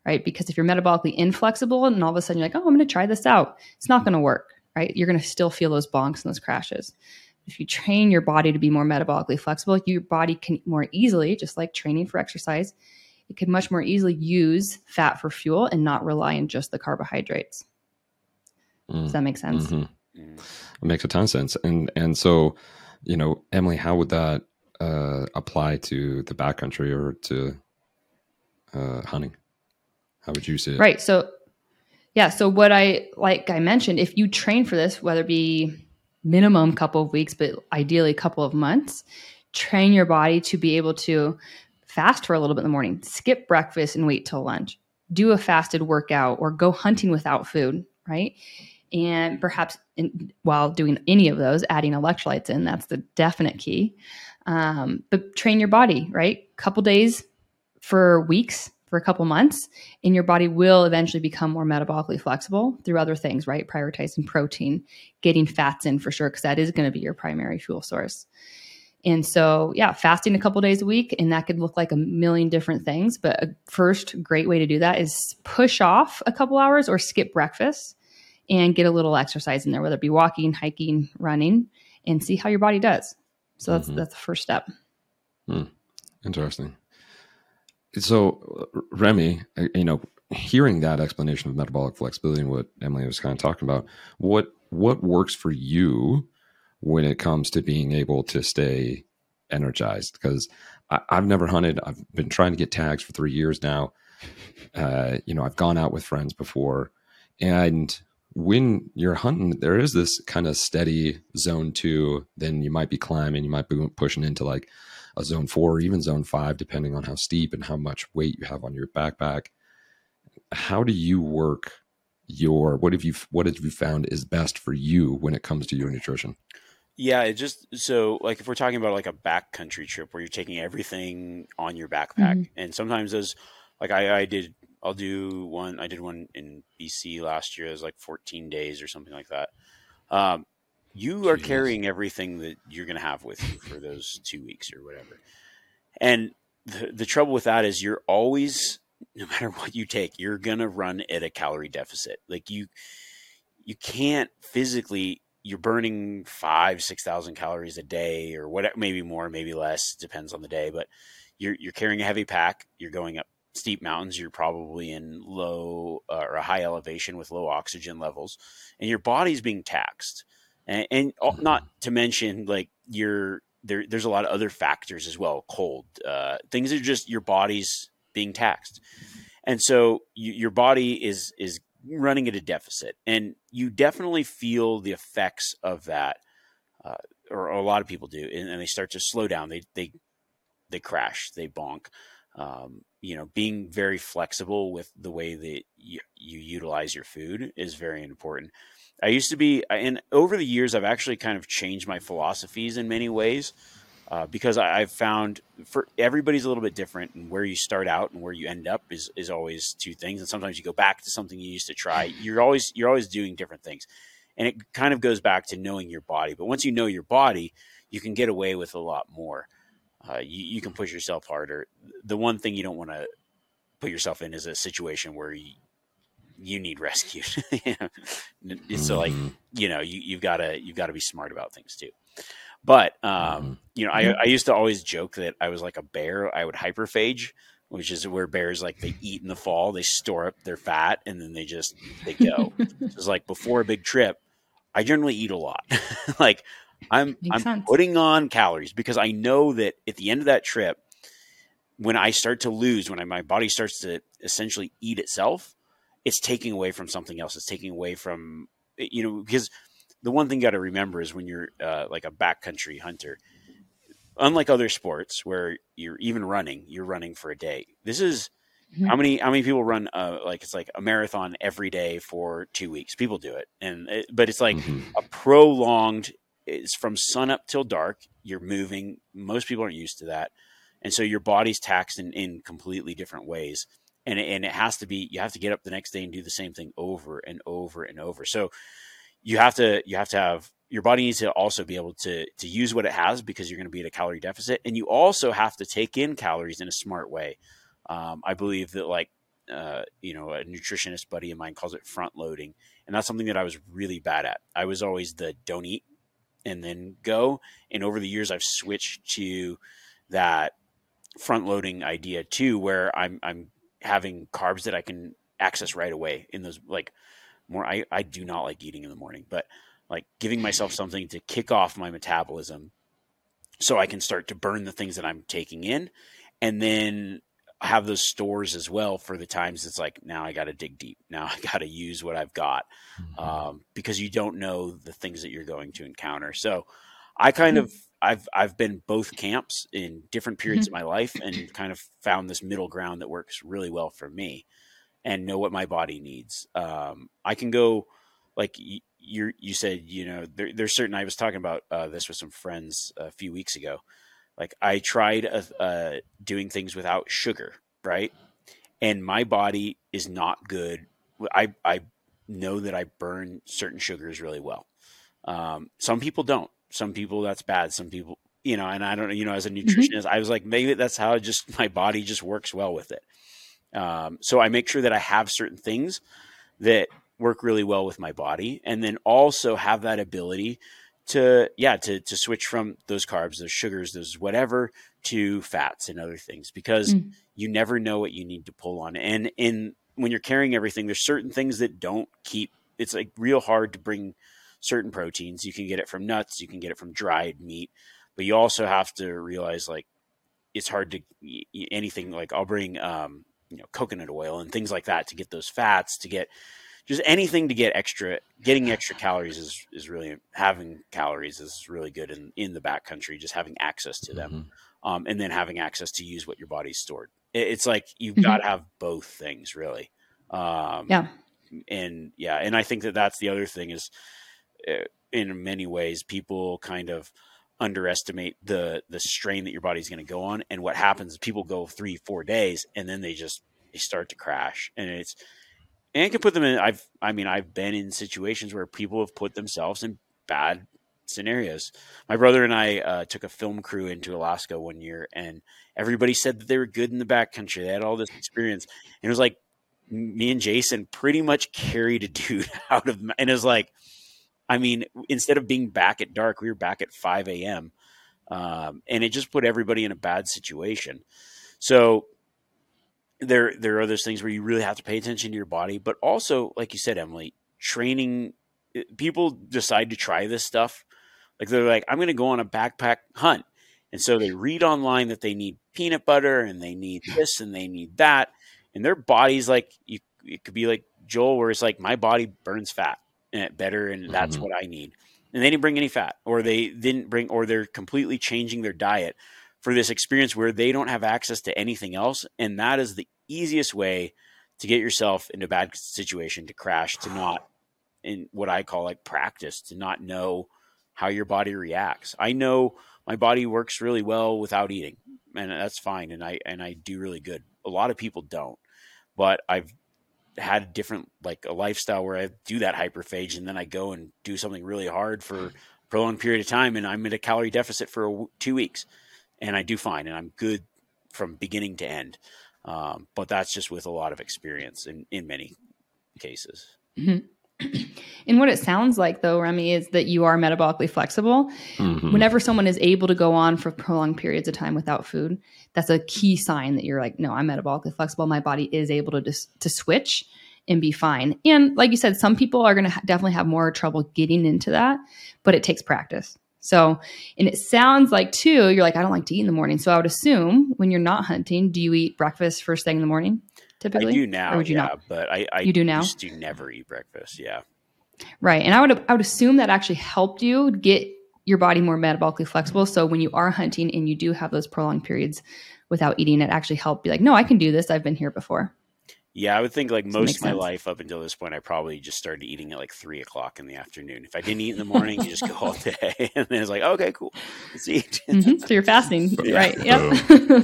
right? Because if you're metabolically inflexible and all of a sudden you're like, oh, I'm going to try this out, it's not going to work, right? You're going to still feel those bonks and those crashes. If you train your body to be more metabolically flexible, your body can more easily, just like training for exercise, it can much more easily use fat for fuel and not rely on just the carbohydrates. Mm. Does that make sense? Mm-hmm. It makes a ton of sense. And, and so... you know, Emily, how would that uh, apply to the backcountry or to uh, hunting? How would you say it? Right. So, yeah. So what I, like I mentioned, if you train for this, whether it be minimum couple of weeks, but ideally a couple of months, train your body to be able to fast for a little bit in the morning, skip breakfast and wait till lunch, do a fasted workout, or go hunting without food. Right. And perhaps in, while doing any of those, adding electrolytes in, that's the definite key. Um, but train your body, right? Couple days for weeks, for a couple months, and your body will eventually become more metabolically flexible through other things, right? Prioritizing protein, getting fats in for sure, because that is going to be your primary fuel source. And so, yeah, fasting a couple days a week, and that could look like a million different things. But a first great way to do that is push off a couple hours or skip breakfast and get a little exercise in there, whether it be walking, hiking, running, and see how your body does. So that's, mm-hmm. that's the first step. Hmm. Interesting. So Remi, you know, hearing that explanation of metabolic flexibility and what Emily was kind of talking about, what, what works for you when it comes to being able to stay energized? Because I, I've never hunted. I've been trying to get tags for three years now. Uh, you know, I've gone out with friends before, and when you're hunting, there is this kind of steady zone two, then you might be climbing, you might be pushing into like a zone four or even zone five, depending on how steep and how much weight you have on your backpack. How do you work your, what have you, what have you found is best for you when it comes to your nutrition? Yeah, it just, so like if we're talking about like a backcountry trip where you're taking everything on your backpack, mm-hmm. and sometimes those, like I, I did, I'll do one. I did one in B C last year. It was like fourteen days or something like that. Um, you are Jeez. carrying everything that you're going to have with you for those two weeks or whatever. And the, the trouble with that is you're always, no matter what you take, you're going to run at a calorie deficit. Like you, you can't physically, you're burning five, six thousand calories a day or whatever, maybe more, maybe less, depends on the day, but you're, you're carrying a heavy pack. You're going up steep mountains, you're probably in low uh, or a high elevation with low oxygen levels, and your body's being taxed, and, and all, not to mention like you're there, there's a lot of other factors as well. Cold, uh, things are just, your body's being taxed. And so you, your body is, is running at a deficit, and you definitely feel the effects of that. Uh, or a lot of people do. And, and they start to slow down. They, they, they crash, they bonk. Um, you know, being very flexible with the way that you, you utilize your food is very important. I used to be, and over the years, I've actually kind of changed my philosophies in many ways, uh, because I, I've found for everybody's a little bit different, and where you start out and where you end up is, is always two things. And sometimes you go back to something you used to try. You're always, you're always doing different things, and it kind of goes back to knowing your body. But once you know your body, you can get away with a lot more. Uh, you, you can push yourself harder. The one thing you don't want to put yourself in is a situation where you, you need rescue. You know? So like, you know, you, you've got to, you've got to be smart about things too. But, um, you know, I, I used to always joke that I was like a bear. I would hyperphage, which is where bears, like they eat in the fall, they store up their fat, and then they just, they go. It's like before a big trip, I generally eat a lot. Like, I'm, I'm putting on calories because I know that at the end of that trip, when I start to lose, when I, my body starts to essentially eat itself, it's taking away from something else. It's taking away from, you know, because the one thing you got to remember is when you're uh, like a backcountry hunter, unlike other sports where you're even running, you're running for a day. This is mm-hmm. how many, how many people run uh, like, it's like a marathon every day for two weeks. People do it. And, it, but it's like mm-hmm. a prolonged, it's from sun up till dark. You're moving. Most people aren't used to that. And so your body's taxed in, in completely different ways. And, and it has to be, you have to get up the next day and do the same thing over and over and over. So you have to, you have to have, your body needs to also be able to, to use what it has, because you're going to be at a calorie deficit. And you also have to take in calories in a smart way. Um, I believe that like, uh, you know, a nutritionist buddy of mine calls it front loading. And that's something that I was really bad at. I was always the don't eat and then go. And over the years, I've switched to that front loading idea too, where I'm, I'm having carbs that I can access right away in those, like more, I, I do not like eating in the morning, but like giving myself something to kick off my metabolism so I can start to burn the things that I'm taking in. And then have those stores as well for the times it's like, now I got to dig deep. Now I got to use what I've got, mm-hmm. um, because you don't know the things that you're going to encounter. So I kind mm-hmm. of, I've, I've been both camps in different periods mm-hmm. of my life, and kind of found this middle ground that works really well for me, and know what my body needs. Um, I can go like you, you said, you know, there, there's certain, I was talking about uh, this with some friends a few weeks ago. Like I tried uh, uh, doing things without sugar, right? And my body is not good. I I know that I burn certain sugars really well. Um, some people don't. Some people that's bad. Some people, you know, and I don't know, you know, as a nutritionist, mm-hmm. I was like, maybe that's how just my body just works well with it. Um, so I make sure that I have certain things that work really well with my body, and then also have that ability to, yeah, to, to switch from those carbs, those sugars, those whatever, to fats and other things, because mm. you never know what you need to pull on. And in when you're carrying everything, there's certain things that don't keep, it's like real hard to bring certain proteins. You can get it from nuts, you can get it from dried meat, but you also have to realize like, it's hard to anything. Like I'll bring, um, you know, coconut oil and things like that to get those fats, to get, just anything to get extra, getting extra calories is, is really, having calories is really good in, in the backcountry, just having access to them, mm-hmm. um, and then having access to use what your body's stored. It, it's like, you've mm-hmm. got to have both things really. Um, yeah. And yeah. And I think that that's the other thing is uh, in many ways, people kind of underestimate the, the strain that your body's going to go on. And what happens is people go three, four days and then they just, they start to crash, and it's, and it can put them in, I've, I mean, I've been in situations where people have put themselves in bad scenarios. My brother and I uh, took a film crew into Alaska one year, and everybody said that they were good in the backcountry. They had all this experience. And it was like me and Jason pretty much carried a dude out of, and it was like, I mean, instead of being back at dark, we were back at five a.m. Um, and it just put everybody in a bad situation. So There, there are those things where you really have to pay attention to your body, but also, like you said, Emily, training. People decide to try this stuff. Like they're like, I'm going to go on a backpack hunt. And so they read online that they need peanut butter and they need this and they need that. And their body's like, you, it could be like Joel, where it's like, my body burns fat and it better. And that's mm-hmm. what I need. And they didn't bring any fat, or they didn't bring, or they're completely changing their diet for this experience where they don't have access to anything else. And that is the easiest way to get yourself into a bad situation, to crash, to not, in what I call like practice, to not know how your body reacts. I know my body works really well without eating, and that's fine. And I, and I do really good. A lot of people don't, but I've had a different, like a lifestyle where I do that hyperphagia, and then I go and do something really hard for a prolonged period of time, and I'm at a calorie deficit for a, two weeks. And I do fine, and I'm good from beginning to end. Um, but that's just with a lot of experience in, in many cases. Mm-hmm. And what it sounds like, though, Remi, is that you are metabolically flexible. Mm-hmm. Whenever someone is able to go on for prolonged periods of time without food, that's a key sign that you're like, no, I'm metabolically flexible. My body is able to dis- to switch and be fine. And like you said, some people are going to ha- definitely have more trouble getting into that, but it takes practice. So, and it sounds like too, you're like, I don't like to eat in the morning. So I would assume when you're not hunting, do you eat breakfast first thing in the morning typically? I do now, or would you yeah, not? But I, I you do now? Used to never eat breakfast. Yeah. Right. And I would, I would assume that actually helped you get your body more metabolically flexible. So when you are hunting and you do have those prolonged periods without eating, it actually helped be like, no, I can do this. I've been here before. Yeah, I would think like most of my life up until this point, I probably just started eating at like three o'clock in the afternoon. If I didn't eat in the morning, you just go all day. And then it's like, okay, cool. Let's eat. Mm-hmm. So you're fasting, yeah. right? Yeah.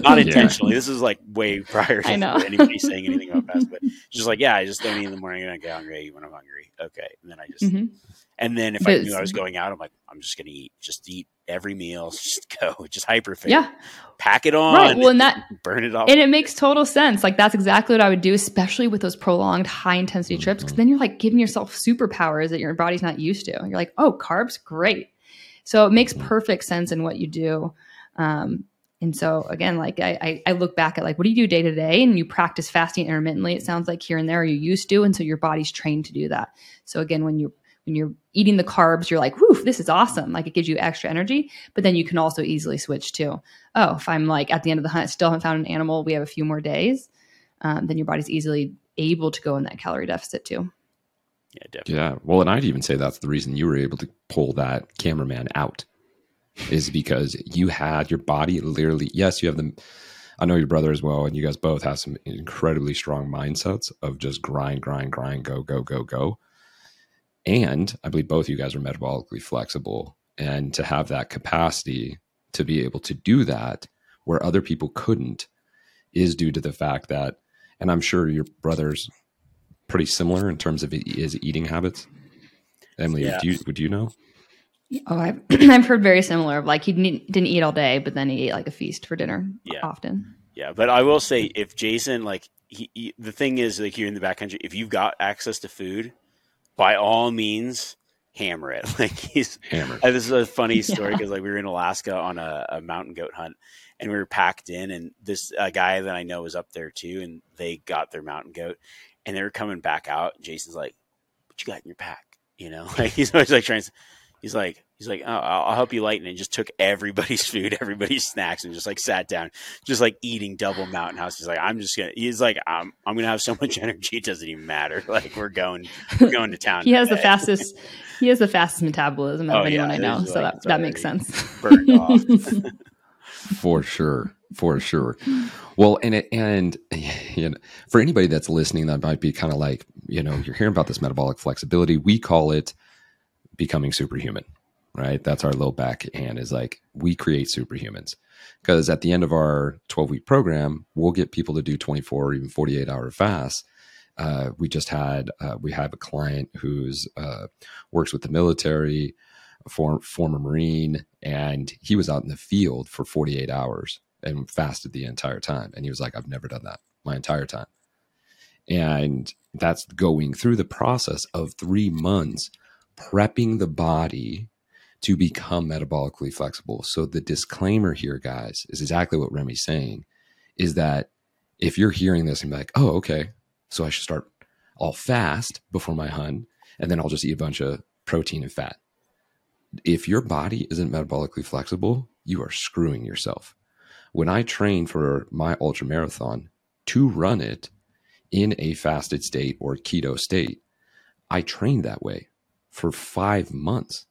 Not intentionally. This is like way prior to anybody saying anything about fasting. But just like, yeah, I just don't eat in the morning. I get hungry. I eat when I'm hungry. Okay. And then I just, mm-hmm. and then if but I knew I was going out, I'm like, I'm just going to eat, just eat every meal, just go, just hyperfit. Yeah. Pack it on. Right. Well, and that burn it off. And it makes total sense. Like that's exactly what I would do, especially with those prolonged high intensity mm-hmm. trips. Cause then you're like giving yourself superpowers that your body's not used to. And you're like, oh, carbs, great. So it makes perfect sense in what you do. Um, and so again, like I, I, I look back at like, what do you do day to day? And you practice fasting intermittently. It sounds like here and there you used to. And so your body's trained to do that. So again, when you when you're eating the carbs, you're like, woof, this is awesome. Like, it gives you extra energy, but then you can also easily switch to, oh, if I'm like at the end of the hunt, still haven't found an animal, we have a few more days. Um, then your body's easily able to go in that calorie deficit too. Yeah, definitely. Yeah. Well, and I'd even say that's the reason you were able to pull that cameraman out is because you had your body literally, yes, you have the, I know your brother as well, and you guys both have some incredibly strong mindsets of just grind, grind, grind, go, go, go, go. And I believe both of you guys are metabolically flexible, and to have that capacity to be able to do that where other people couldn't is due to the fact that, and I'm sure your brother's pretty similar in terms of his eating habits. Emily, yeah. do you, would you know? Oh, I've, I've heard very similar. Like, he didn't, didn't eat all day, but then he ate like a feast for dinner yeah. often. Yeah, but I will say, if Jason, like, he, he, the thing is, like, here in the backcountry, if you've got access to food, by all means, hammer it. Like, he's hammered. This is a funny story because yeah. like we were in Alaska on a, a mountain goat hunt, and we were packed in, and this uh, guy that I know was up there too, and they got their mountain goat, and they were coming back out. Jason's like, "What you got in your pack?" You know, like he's always like trying to. He's like, he's like, oh, I'll help you lighten it. And just took everybody's food, everybody's snacks, and just like sat down, just like eating double Mountain House. He's like, I'm just gonna. He's like, I'm, I'm gonna have so much energy, it doesn't even matter. Like, we're going, we're going to town. he today. has the fastest, he has the fastest metabolism of oh, anyone yeah, I know. So like, that that makes sense. Burned off. For sure, for sure. Well, and it, and you know, for anybody that's listening, that might be kind of like, you know, you're hearing about this metabolic flexibility. We call it becoming superhuman, right? That's our low backhand, is like, we create superhumans, because at the end of our twelve week program, we'll get people to do twenty-four or even forty-eight hour fasts. Uh, we just had, uh, we have a client who's, uh, works with the military, a form, former Marine, and he was out in the field for forty-eight hours and fasted the entire time. And he was like, I've never done that my entire time. And that's going through the process of three months prepping the body to become metabolically flexible. So the disclaimer here, guys, is exactly what Remi's saying, is that if you're hearing this and be like, oh, okay, so I should start all fast before my hunt, and then I'll just eat a bunch of protein and fat. If your body isn't metabolically flexible, you are screwing yourself. When I trained for my ultra marathon to run it in a fasted state or keto state, I trained that way for five months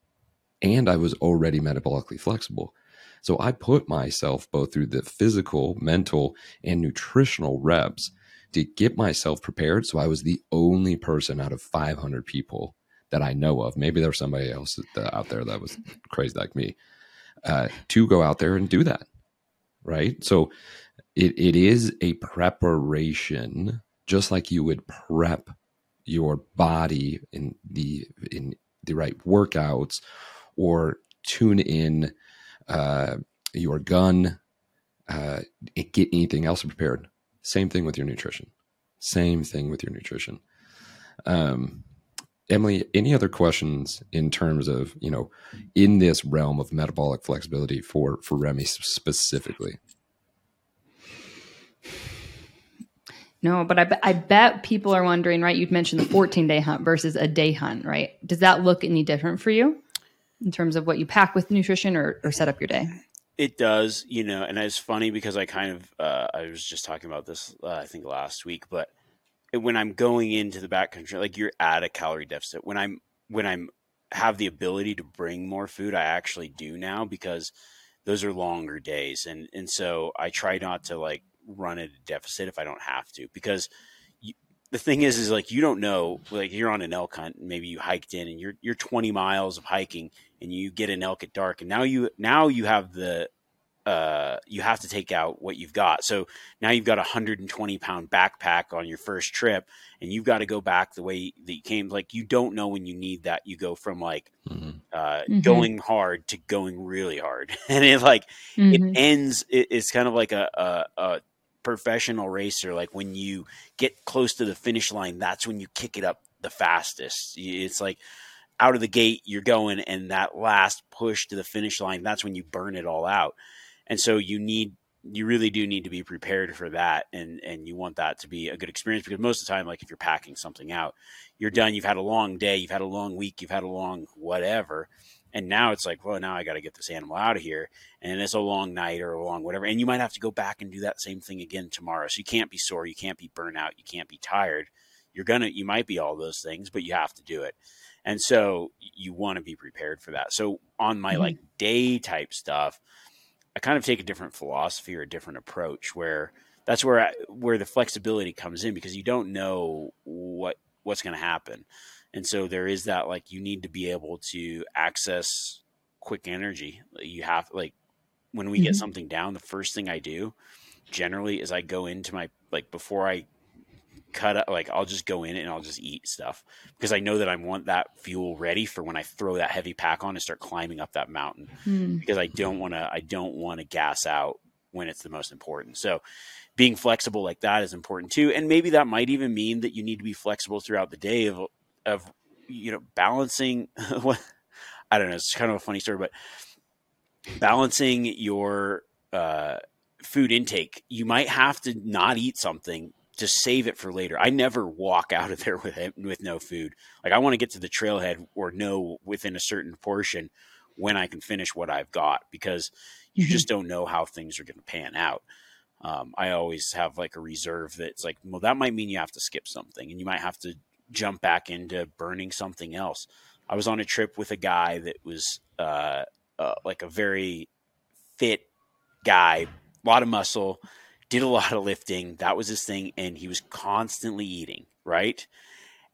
and I was already metabolically flexible. So I put myself both through the physical, mental, and nutritional reps to get myself prepared. So I was the only person out of five hundred people that I know of. Maybe there was somebody else out there that was crazy like me, uh, to go out there and do that. Right. So it it is a preparation, just like you would prep your body in the in the right workouts, or tune in uh, your gun, uh, get anything else prepared. Same thing with your nutrition. Same thing with your nutrition. Um, Emily, any other questions in terms of, you know, in this realm of metabolic flexibility for for Remi specifically? No, but I, be, I bet people are wondering, right? You'd mentioned the fourteen day hunt versus a day hunt, right? Does that look any different for you in terms of what you pack with nutrition, or, or set up your day? It does, you know, and it's funny because I kind of, uh, I was just talking about this, uh, I think last week, but when I'm going into the backcountry, like, you're at a calorie deficit. When I'm, when I'm have the ability to bring more food, I actually do now, because those are longer days. And, and so I try not to like run at a deficit if I don't have to, because you, the thing is, is like, you don't know, like, you're on an elk hunt and maybe you hiked in and you're, you're twenty miles of hiking and you get an elk at dark. And now you, now you have the, uh, you have to take out what you've got. So now you've got a one hundred twenty pound backpack on your first trip and you've got to go back the way that you came. Like, you don't know when you need that. You go from like, mm-hmm. uh, mm-hmm. going hard to going really hard. And it like, mm-hmm. it ends, it, it's kind of like a, a, a, professional racer. Like, when you get close to the finish line, that's when you kick it up the fastest. It's like out of the gate you're going, and that last push to the finish line, that's when you burn it all out. And so you need you really do need to be prepared for that. And, and you want that to be a good experience, because most of the time, like if you're packing something out, you're done. You've had a long day, you've had a long week, you've had a long whatever. And now it's like, well, now I got to get this animal out of here. And it's a long night or a long whatever. And you might have to go back and do that same thing again tomorrow. So you can't be sore. You can't be burnt out. You can't be tired. You're going to, you might be all those things, but you have to do it. And so you want to be prepared for that. So on my mm-hmm. like day type stuff, I kind of take a different philosophy or a different approach, where that's where I, where the flexibility comes in, because you don't know what what's going to happen. And so there is that, like, you need to be able to access quick energy. You have, like, when we mm-hmm. get something down, the first thing I do generally is I go into my, like, before I cut up, like I'll just go in and I'll just eat stuff, because I know that I want that fuel ready for when I throw that heavy pack on and start climbing up that mountain, mm. because I don't want to, I don't want to gas out when it's the most important. So being flexible like that is important too. And maybe that might even mean that you need to be flexible throughout the day of, of, you know, balancing what, I don't know, it's kind of a funny story, but balancing your uh, food intake. You might have to not eat something to save it for later. I never walk out of there with with no food. Like, I want to get to the trailhead or know within a certain portion when I can finish what I've got, because you just don't know how things are going to pan out. Um, I always have like a reserve that's like, well, that might mean you have to skip something and you might have to jump back into burning something else. I was on a trip with a guy that was uh, uh, like a very fit guy, a lot of muscle, did a lot of lifting. That was his thing. And he was constantly eating. Right.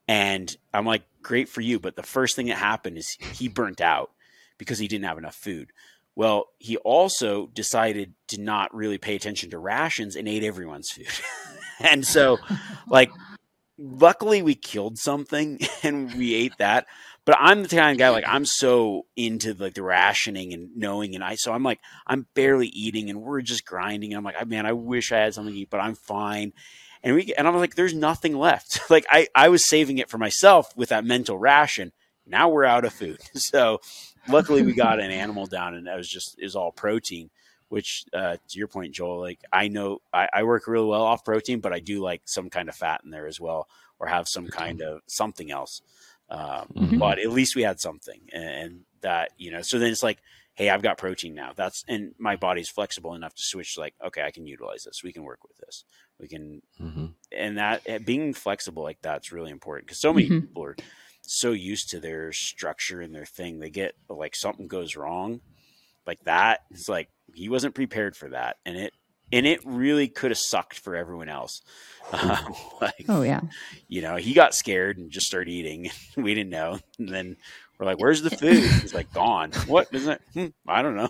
And I'm like, great for you. But the first thing that happened is he burnt out because he didn't have enough food. Well, he also decided to not really pay attention to rations and ate everyone's food. And so like, luckily we killed something and we ate that, but I'm the kind of guy, like, I'm so into like the rationing and knowing. And I, so I'm like, I'm barely eating and we're just grinding. And I'm like, man, I wish I had something to eat, but I'm fine. And we, and I was like, there's nothing left. Like I, I was saving it for myself with that mental ration. Now we're out of food. So luckily we got an animal down, and that was just, it was all protein, which uh, to your point, Joel, like I know I, I work really well off protein, but I do like some kind of fat in there as well, or have some kind of something else. Um, mm-hmm. But at least we had something, and that, you know, so then it's like, hey, I've got protein now. That's, and my body's flexible enough to switch, like, okay, I can utilize this. We can work with this. We can, mm-hmm. and that being flexible like that's really important, because so many mm-hmm. people are so used to their structure and their thing. They get like something goes wrong like that. It's like, he wasn't prepared for that. And it, and it really could have sucked for everyone else. Um, like, oh yeah. You know, he got scared and just started eating. We didn't know. And then we're like, where's the food? He's like, gone. What? Isn't it? Hmm, I don't know.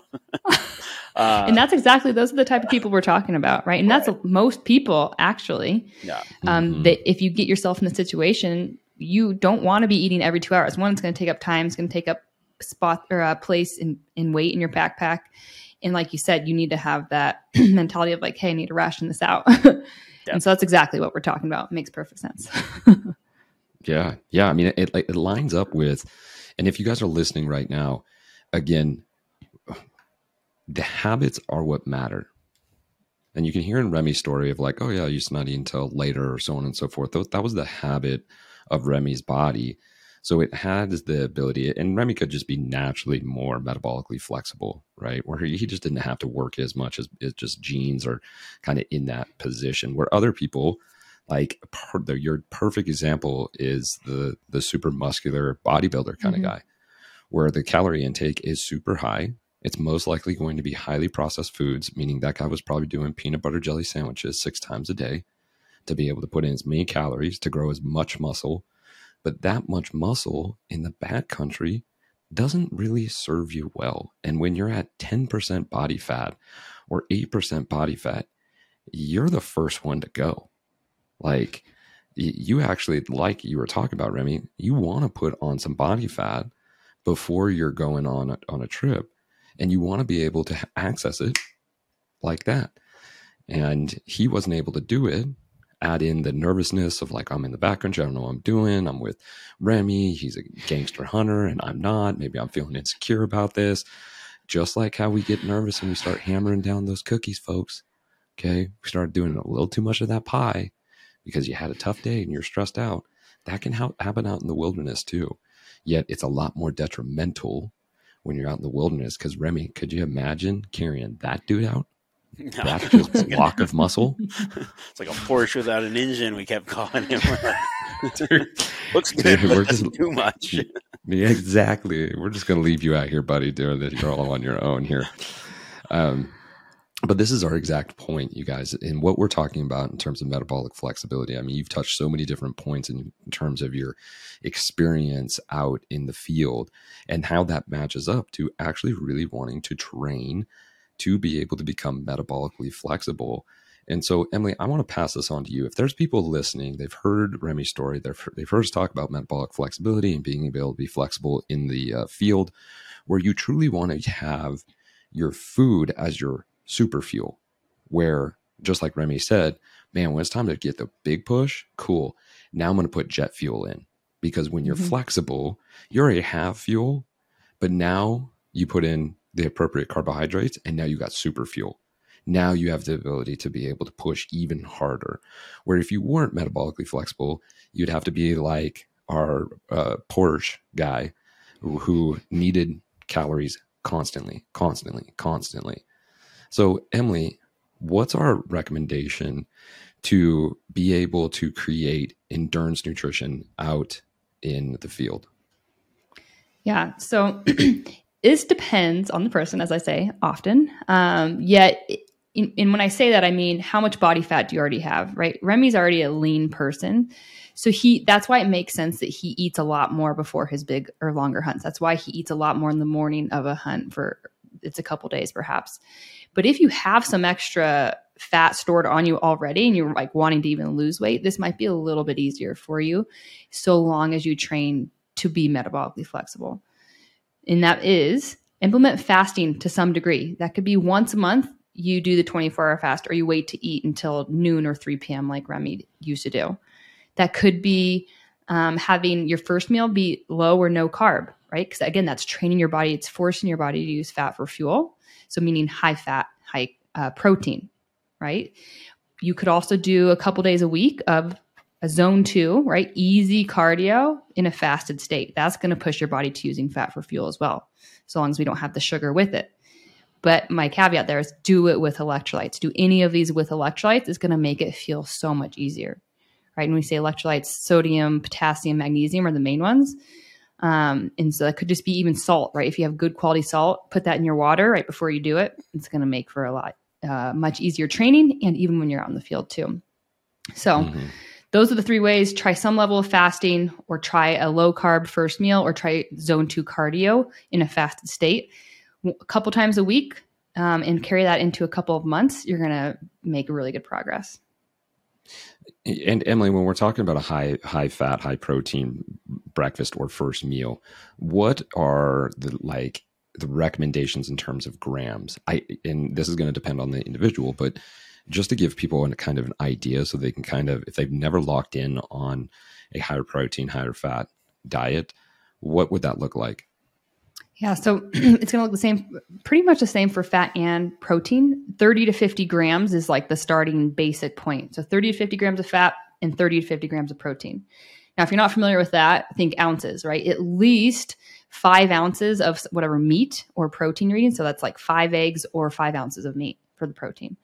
Uh, and that's exactly, those are the type of people we're talking about. Right. And right. that's most people actually, yeah. um, mm-hmm. that if you get yourself in the situation, you don't want to be eating every two hours. One, it's going to take up time. It's going to take up spot or a place in, in weight in your backpack. And like you said, you need to have that mentality of like, hey, I need to ration this out. And so that's exactly what we're talking about. It makes perfect sense. yeah. Yeah. I mean, it, it lines up with, and if you guys are listening right now, again, the habits are what matter. And you can hear in Remi's story of like, oh yeah, I used to not eat until later, or so on and so forth. That was the habit of Remi's body. So it has the ability, and Remi could just be naturally more metabolically flexible, right? Where he just didn't have to work as much, as it's just genes are kind of in that position. Where other people, like per, the, your perfect example is the the super muscular bodybuilder kind mm-hmm. of guy, where the calorie intake is super high. It's most likely going to be highly processed foods, meaning that guy was probably doing peanut butter jelly sandwiches six times a day to be able to put in as many calories to grow as much muscle. But that much muscle in the backcountry doesn't really serve you well. And when you're at ten percent body fat or eight percent body fat, you're the first one to go. Like you actually, like you were talking about, Remi, you want to put on some body fat before you're going on a, on a trip, and you want to be able to access it like that. And he wasn't able to do it. Add in the nervousness of like, I'm in the backcountry, I don't know what I'm doing. I'm with Remi. He's a gangster hunter and I'm not. Maybe I'm feeling insecure about this. just like how we get nervous when we start hammering down those cookies, folks. Okay. We start doing a little too much of that pie because you had a tough day and you're stressed out. That can ha- happen out in the wilderness too. Yet it's a lot more detrimental when you're out in the wilderness. Because Remy, could you imagine carrying that dude out? No. That's just a block of muscle. It's like a Porsche without an engine. We kept calling him. Looks good, dude, but that's just, too much. Yeah, exactly. We're just going to leave you out here, buddy, doing this. You're all on your own here. Um, but this is our exact point, you guys, in what we're talking about in terms of metabolic flexibility. I mean, you've touched so many different points in, in terms of your experience out in the field and how that matches up to actually really wanting to train to be able to become metabolically flexible. And so, Emily, I want to pass this on to you. If there's people listening, they've heard Remi's story, they've heard us talk about metabolic flexibility and being able to be flexible in the uh, field, where you truly want to have your food as your super fuel, where just like Remi said, man, when it's time to get the big push, cool. Now I'm going to put jet fuel in, because when you're mm-hmm. flexible, you already have fuel, but now you put in the appropriate carbohydrates, and now you got super fuel. Now you have the ability to be able to push even harder, where if you weren't metabolically flexible, you'd have to be like our uh, Porsche guy who needed calories constantly, constantly, constantly. So Emily, what's our recommendation to be able to create endurance nutrition out in the field? Yeah. So this depends on the person, as I say often. Um, yet, in, and when I say that, I mean, how much body fat do you already have, right? Remi's already a lean person. So he, that's why it makes sense that he eats a lot more before his big or longer hunts. That's why he eats a lot more in the morning of a hunt for, it's a couple days perhaps. But if you have some extra fat stored on you already and you're like wanting to even lose weight, this might be a little bit easier for you, so long as you train to be metabolically flexible. And that is implement fasting to some degree. That could be once a month, you do the twenty-four hour fast, or you wait to eat until noon or three p.m. like Remi used to do. That could be um, having your first meal be low or no carb, right? Because again, that's training your body. It's forcing your body to use fat for fuel. So meaning high fat, high uh, protein, right? You could also do a couple days a week of a zone two, right? Easy cardio in a fasted state. That's going to push your body to using fat for fuel as well, so long as we don't have the sugar with it. But my caveat there is do it with electrolytes. Do any of these with electrolytes. It's going to make it feel so much easier, right? And we say electrolytes, sodium, potassium, magnesium are the main ones. Um, and so that could just be even salt, right? If you have good quality salt, put that in your water right before you do it. It's going to make for a lot, uh, much easier training. And even when you're out in the field too. So mm-hmm. Those are the three ways. Try some level of fasting, or try a low carb first meal, or try zone two cardio in a fasted state a couple times a week, um, and carry that into a couple of months. You're going to make really good progress. And Emily, when we're talking about a high, high fat, high protein breakfast or first meal, what are the, like the recommendations in terms of grams? I, and this is going to depend on the individual, but just to give people a kind of an idea so they can kind of, if they've never locked in on a higher protein, higher fat diet, what would that look like? Yeah. So it's going to look the same, pretty much the same for fat and protein. thirty to fifty grams is like the starting basic point. So thirty to fifty grams of fat and thirty to fifty grams of protein. Now, if you're not familiar with that, think ounces, right? At least five ounces of whatever meat or protein you're eating. So that's like five eggs or five ounces of meat for the protein.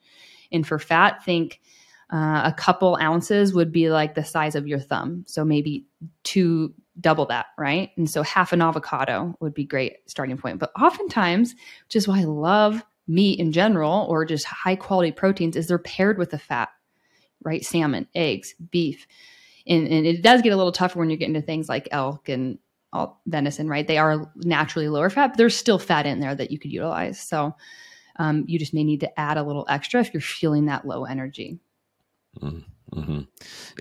And for fat, think uh, a couple ounces would be like the size of your thumb. So maybe two, double that, right? And so half an avocado would be great starting point. But oftentimes, which is why I love meat in general, or just high quality proteins, is they're paired with the fat, right? Salmon, eggs, beef. And, and it does get a little tougher when you get into things like elk and all, venison, right? They are naturally lower fat, but there's still fat in there that you could utilize. So Um, you just may need to add a little extra if you're feeling that low energy. Mm-hmm.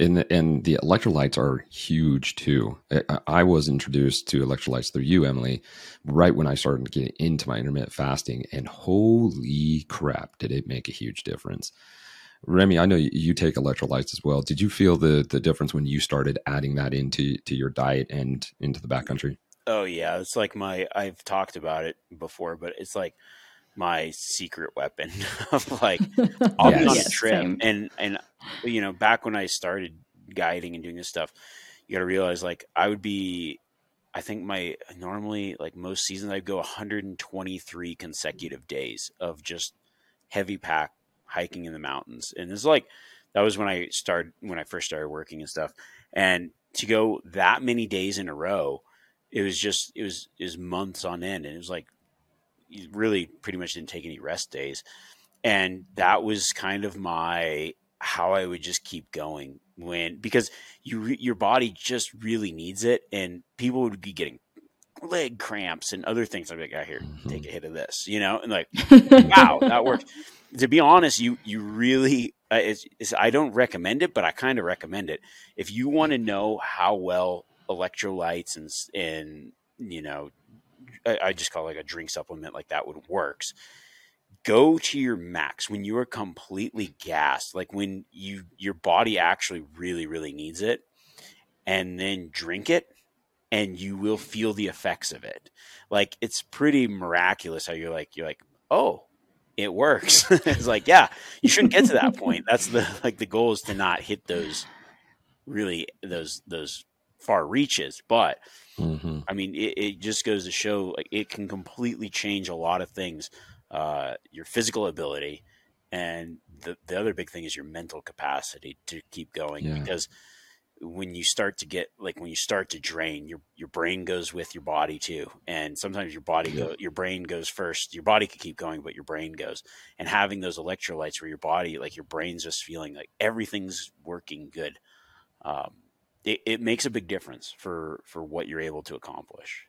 And, the, and the electrolytes are huge too. I, I was introduced to electrolytes through you, Emily, right when I started to get into my intermittent fasting, and holy crap, did it make a huge difference. Remi, I know you, you take electrolytes as well. Did you feel the the difference when you started adding that into to your diet and into the backcountry? Oh yeah, it's like my, I've talked about it before, but it's like my secret weapon of like I'll be on a trip. Same. And and you know, back when I started guiding and doing this stuff, you gotta realize like I would be I think my normally like most seasons I'd go one hundred twenty-three consecutive days of just heavy pack hiking in the mountains. And it's like that was when I started when I first started working and stuff. And to go that many days in a row, it was just it was it was months on end, and it was like you really pretty much didn't take any rest days. And that was kind of my how I would just keep going when because you your body just really needs it, and people would be getting leg cramps and other things. I'd be like, "I hear, take a hit of this," you know, and like, wow, that worked. To be honest, you you really uh, it's, it's, I don't recommend it, but I kind of recommend it if you want to know how well electrolytes and and you know I, I just call it like a drink supplement like that would works. Go to your max when you are completely gassed, like when you your body actually really really needs it, and then drink it, and you will feel the effects of it. Like it's pretty miraculous how you're like you're like oh it works. It's like yeah you shouldn't get to that point. That's the like the goal is to not hit those really those those. far reaches, but mm-hmm. I mean, it, it just goes to show like it can completely change a lot of things. Uh, your physical ability, and the, the other big thing is your mental capacity to keep going. Yeah. Because when you start to get like when you start to drain, your your brain goes with your body too, and sometimes your body yeah. go, your brain goes first. Your body could keep going, but your brain goes. And having those electrolytes where your body, like your brain's just feeling like everything's working good. Um, It, it makes a big difference for, for what you're able to accomplish.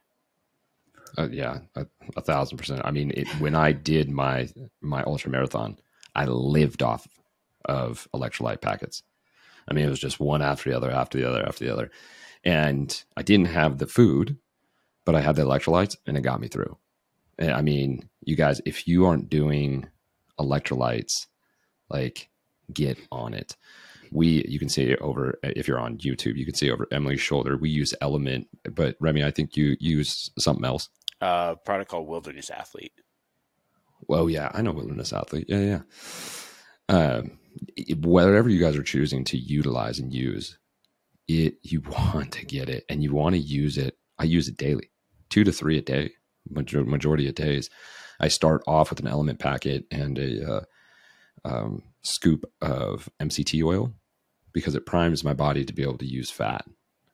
Uh, yeah, a, a thousand percent. I mean, it, when I did my my ultra marathon, I lived off of electrolyte packets. I mean, it was just one after the other, after the other, after the other. And I didn't have the food, but I had the electrolytes, and it got me through. And I mean, you guys, if you aren't doing electrolytes, like get on it. We, you can see it over, if you're on YouTube, you can see over Emily's shoulder, we use Element, but Remi, I think you use something else. Uh, product called Wilderness Athlete. Well, yeah, I know Wilderness Athlete. Yeah, yeah. Um, it, whatever you guys are choosing to utilize and use it, you want to get it and you want to use it. I use it daily, two to three a day, major, majority of days. I start off with an Element packet and a, uh, um, scoop of M C T oil because it primes my body to be able to use fat.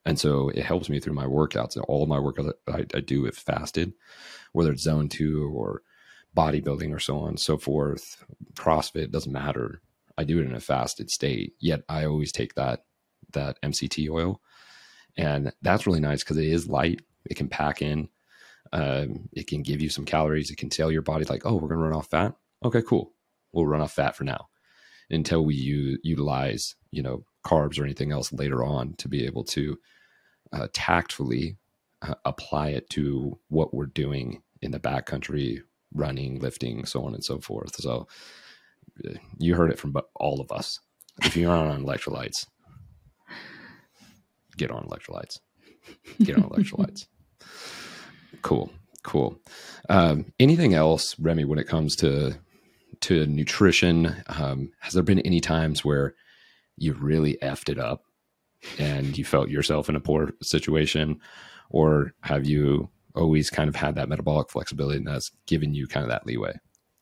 And so it helps me through my workouts and all of my workouts I, I do if fasted, whether it's zone two or bodybuilding or so on and so forth, CrossFit, doesn't matter. I do it in a fasted state, yet I always take that, that M C T oil. And that's really nice because it is light. It can pack in, um, it can give you some calories. It can tell your body like, oh, we're going to run off fat. Okay, cool. We'll run off fat for now until we u- utilize, you know, carbs or anything else later on to be able to uh, tactfully uh, apply it to what we're doing in the backcountry, running, lifting, so on and so forth. So uh, you heard it from all of us. If you're on electrolytes, get on electrolytes, get on electrolytes. Cool. Cool. Um, anything else, Remi, when it comes to to nutrition, um, has there been any times where you really effed it up and you felt yourself in a poor situation, or have you always kind of had that metabolic flexibility and that's given you kind of that leeway?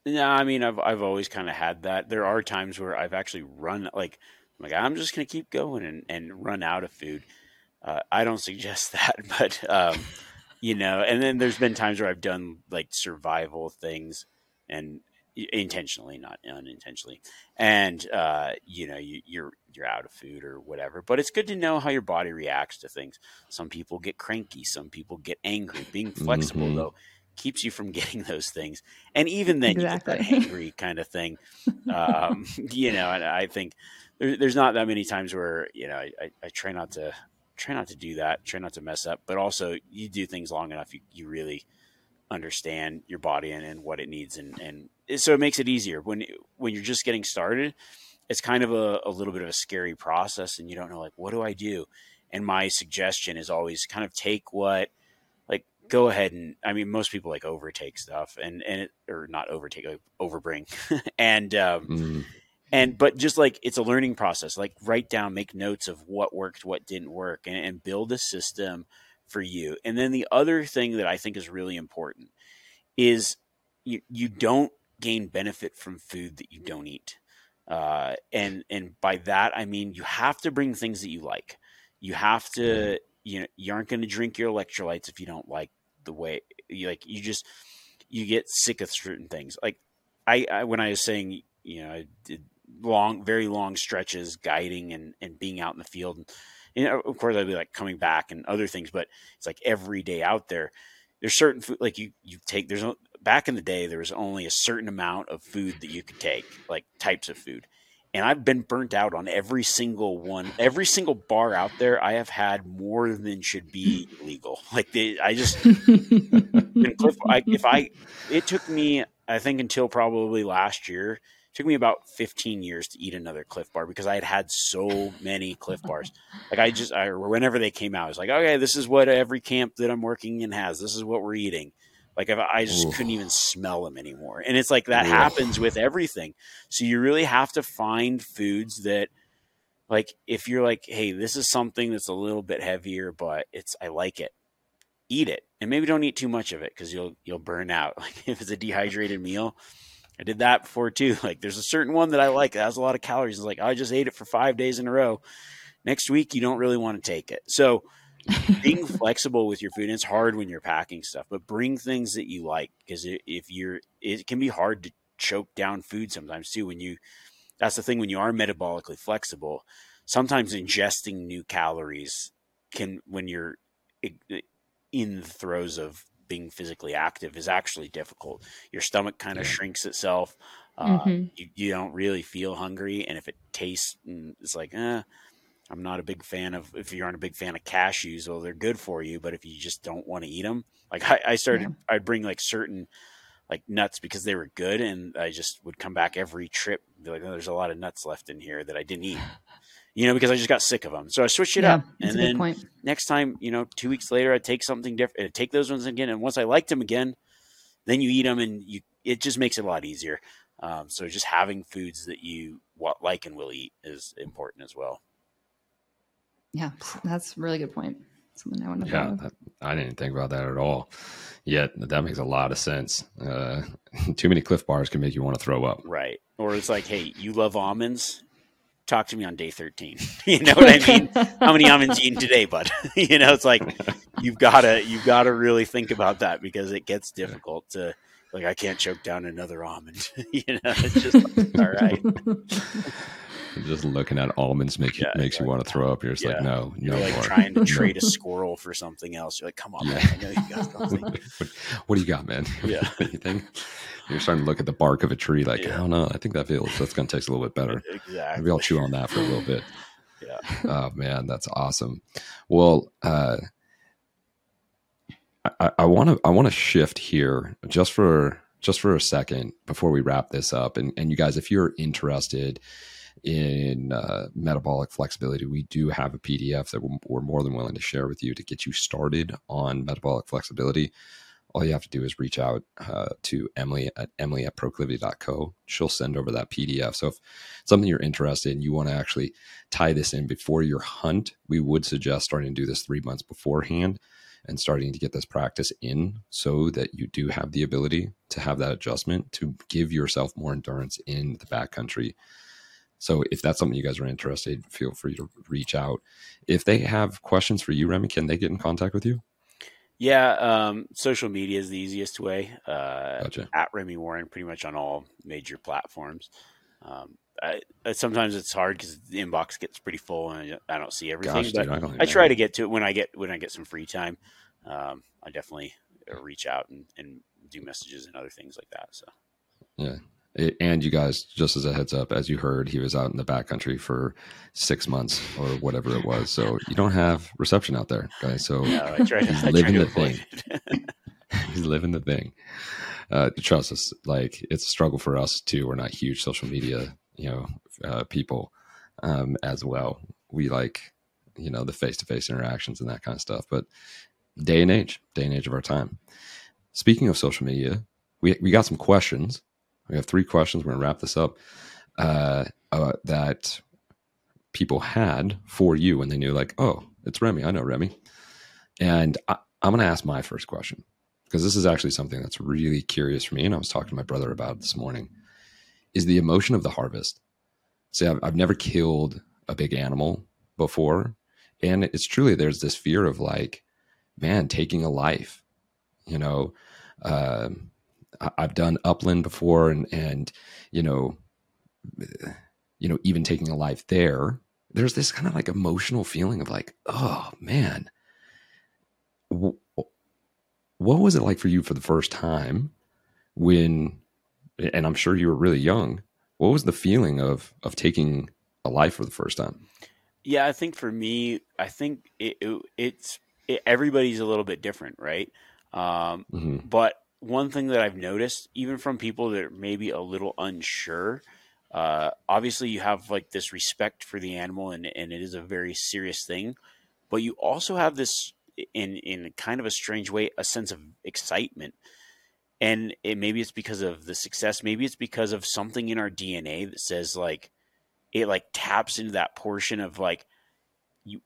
No, I mean, I've, I've always kind of had that. There are times where I've actually run like, like I'm just going to keep going and, and run out of food. Uh, I don't suggest that, but, um, you know, and then there's been times where I've done like survival things and, intentionally, not unintentionally. And, uh, you know, you, you're, you're out of food or whatever, but it's good to know how your body reacts to things. Some people get cranky. Some people get angry. Being flexible mm-hmm. though, keeps you from getting those things. And even then exactly. you get that angry kind of thing. Um, you know, and I think there, there's not that many times where, you know, I, I, I try not to try not to do that, try not to mess up, but also you do things long enough. You, you really understand your body and, and what it needs. And, and, so it makes it easier when, when you're just getting started, it's kind of a, a little bit of a scary process and you don't know, like, what do I do? And my suggestion is always kind of take what, like, go ahead and, I mean, most people like overtake stuff and, and it, or not overtake, like overbring. and, um, mm. and, but just like, it's a learning process, like write down, make notes of what worked, what didn't work, and, and build a system for you. And then the other thing that I think is really important is you, you don't gain benefit from food that you don't eat. Uh, and, and by that, I mean, you have to bring things that you like. You have to, you know, you aren't going to drink your electrolytes if you don't like the way you like, you just, you get sick of certain things. Like I, I, when I was saying, you know, I did long, very long stretches guiding and, and being out in the field. And, you know, of course I'd be like coming back and other things, but it's like every day out there, there's certain food, like you, you take, there's no, back in the day, there was only a certain amount of food that you could take, like types of food. And I've been burnt out on every single one, every single bar out there. I have had more than should be legal. Like they, I just, Clif, I, if I, it took me, I think until probably last year, it took me about fifteen years to eat another Clif Bar because I had had so many Clif Bars. Like I just, I, whenever they came out, I was like, okay, this is what every camp that I'm working in has. This is what we're eating. Like I just Oof. couldn't even smell them anymore. And it's like that Oof. happens with everything. So you really have to find foods that, like, if you're like, hey, this is something that's a little bit heavier, but it's, I like it, eat it. And maybe don't eat too much of it because you'll, you'll burn out. Like if it's a dehydrated meal, I did that before too. Like there's a certain one that I like that has a lot of calories. It's like, I just ate it for five days in a row. Next week, you don't really want to take it. So being flexible with your food, and it's hard when you're packing stuff, but bring things that you like, because if you're, it can be hard to choke down food sometimes too. When you, that's the thing, when you are metabolically flexible, sometimes ingesting new calories can, when you're in the throes of being physically active, is actually difficult. Your stomach kind of yeah. shrinks itself. Uh, mm-hmm. you, you don't really feel hungry. And if it tastes, it's like, eh, I'm not a big fan of, if you aren't a big fan of cashews, well, they're good for you, but if you just don't want to eat them, like I, I started, yeah. I'd bring like certain like nuts because they were good. And I just would come back every trip and be like, oh, there's a lot of nuts left in here that I didn't eat, you know, because I just got sick of them. So I switched it yeah, up. And then next time, you know, two weeks later, I'd take something different, I'd take those ones again. And once I liked them again, then you eat them and you, it just makes it a lot easier. Um, so just having foods that you what, like and will eat is important as well. Yeah, that's a really good point. Something I want to yeah, that, I didn't think about that at all. Yet that makes a lot of sense. Uh, too many Clif Bars can make you want to throw up. Right. Or it's like, hey, you love almonds? Talk to me on day thirteen. You know what I mean? How many almonds you eating today, bud? You know, it's like you've got to you've got to really think about that because it gets difficult yeah. to like I can't choke down another almond. You know, it's just like, all right. Just looking at almonds make you, yeah, makes exactly. you want to throw up. You're just yeah. like, no, you're no like more. Trying to trade a squirrel for something else. You're like, come on, yeah. man. I know you got something. what, what do you got, man? Yeah. Anything? You're starting to look at the bark of a tree like, yeah. I don't know. I think that feels, that's going to taste a little bit better. Exactly. Maybe I'll chew on that for a little bit. Yeah. Oh, man, that's awesome. Well, uh, I want to, I want to shift here just for, just for a second before we wrap this up. And, and you guys, if you're interested in uh, metabolic flexibility, we do have a P D F that we're, we're more than willing to share with you to get you started on metabolic flexibility. All you have to do is reach out uh, to Emily at Emily at proclivity dot co. She'll send over that P D F. So if something you're interested in, you want to actually tie this in before your hunt, we would suggest starting to do this three months beforehand and starting to get this practice in so that you do have the ability to have that adjustment to give yourself more endurance in the backcountry. So if that's something you guys are interested, feel free to reach out. If they have questions for you, Remi, can they get in contact with you? Yeah. Um, social media is the easiest way. Uh, gotcha. At Remi Warren, pretty much on all major platforms. Um, I, I, sometimes it's hard because the inbox gets pretty full and I, I don't see everything. Gosh, but dude, I, don't I try to get to it when I get, when I get some free time. Um, I definitely reach out and, and do messages and other things like that. So, yeah. It, and you guys, just as a heads up, as you heard, he was out in the backcountry for six months or whatever it was. So you don't have reception out there, guys. So no, I tried, he's, I living the thing. He's living the thing. Uh, trust us, like it's a struggle for us too. We're not huge social media, you know, uh, people um, as well. We like, you know, the face-to-face interactions and that kind of stuff. But day and age, day and age of our time. Speaking of social media, we, we got some questions. We have three questions. We're going to wrap this up uh, uh, that people had for you when they knew, like, oh, it's Remi. I know Remi. And I, I'm going to ask my first question, because this is actually something that's really curious for me. And I was talking to my brother about it this morning, is the emotion of the harvest. See, I've, I've never killed a big animal before. And it's truly, there's this fear of like, man, taking a life, you know, um, uh, I've done upland before and, and, you know, you know, even taking a life there, there's this kind of like emotional feeling of like, oh man, w- what was it like for you for the first time when, and I'm sure you were really young, what was the feeling of, of taking a life for the first time? Yeah, I think for me, I think it, it, it's, it, everybody's a little bit different, right? Um, mm-hmm. But one thing that I've noticed, even from people that are maybe a little unsure, uh, obviously you have like this respect for the animal and, and it is a very serious thing, but you also have this, in, in kind of a strange way, a sense of excitement. And it, maybe it's because of the success. Maybe it's because of something in our D N A that says like, it like taps into that portion of like, you,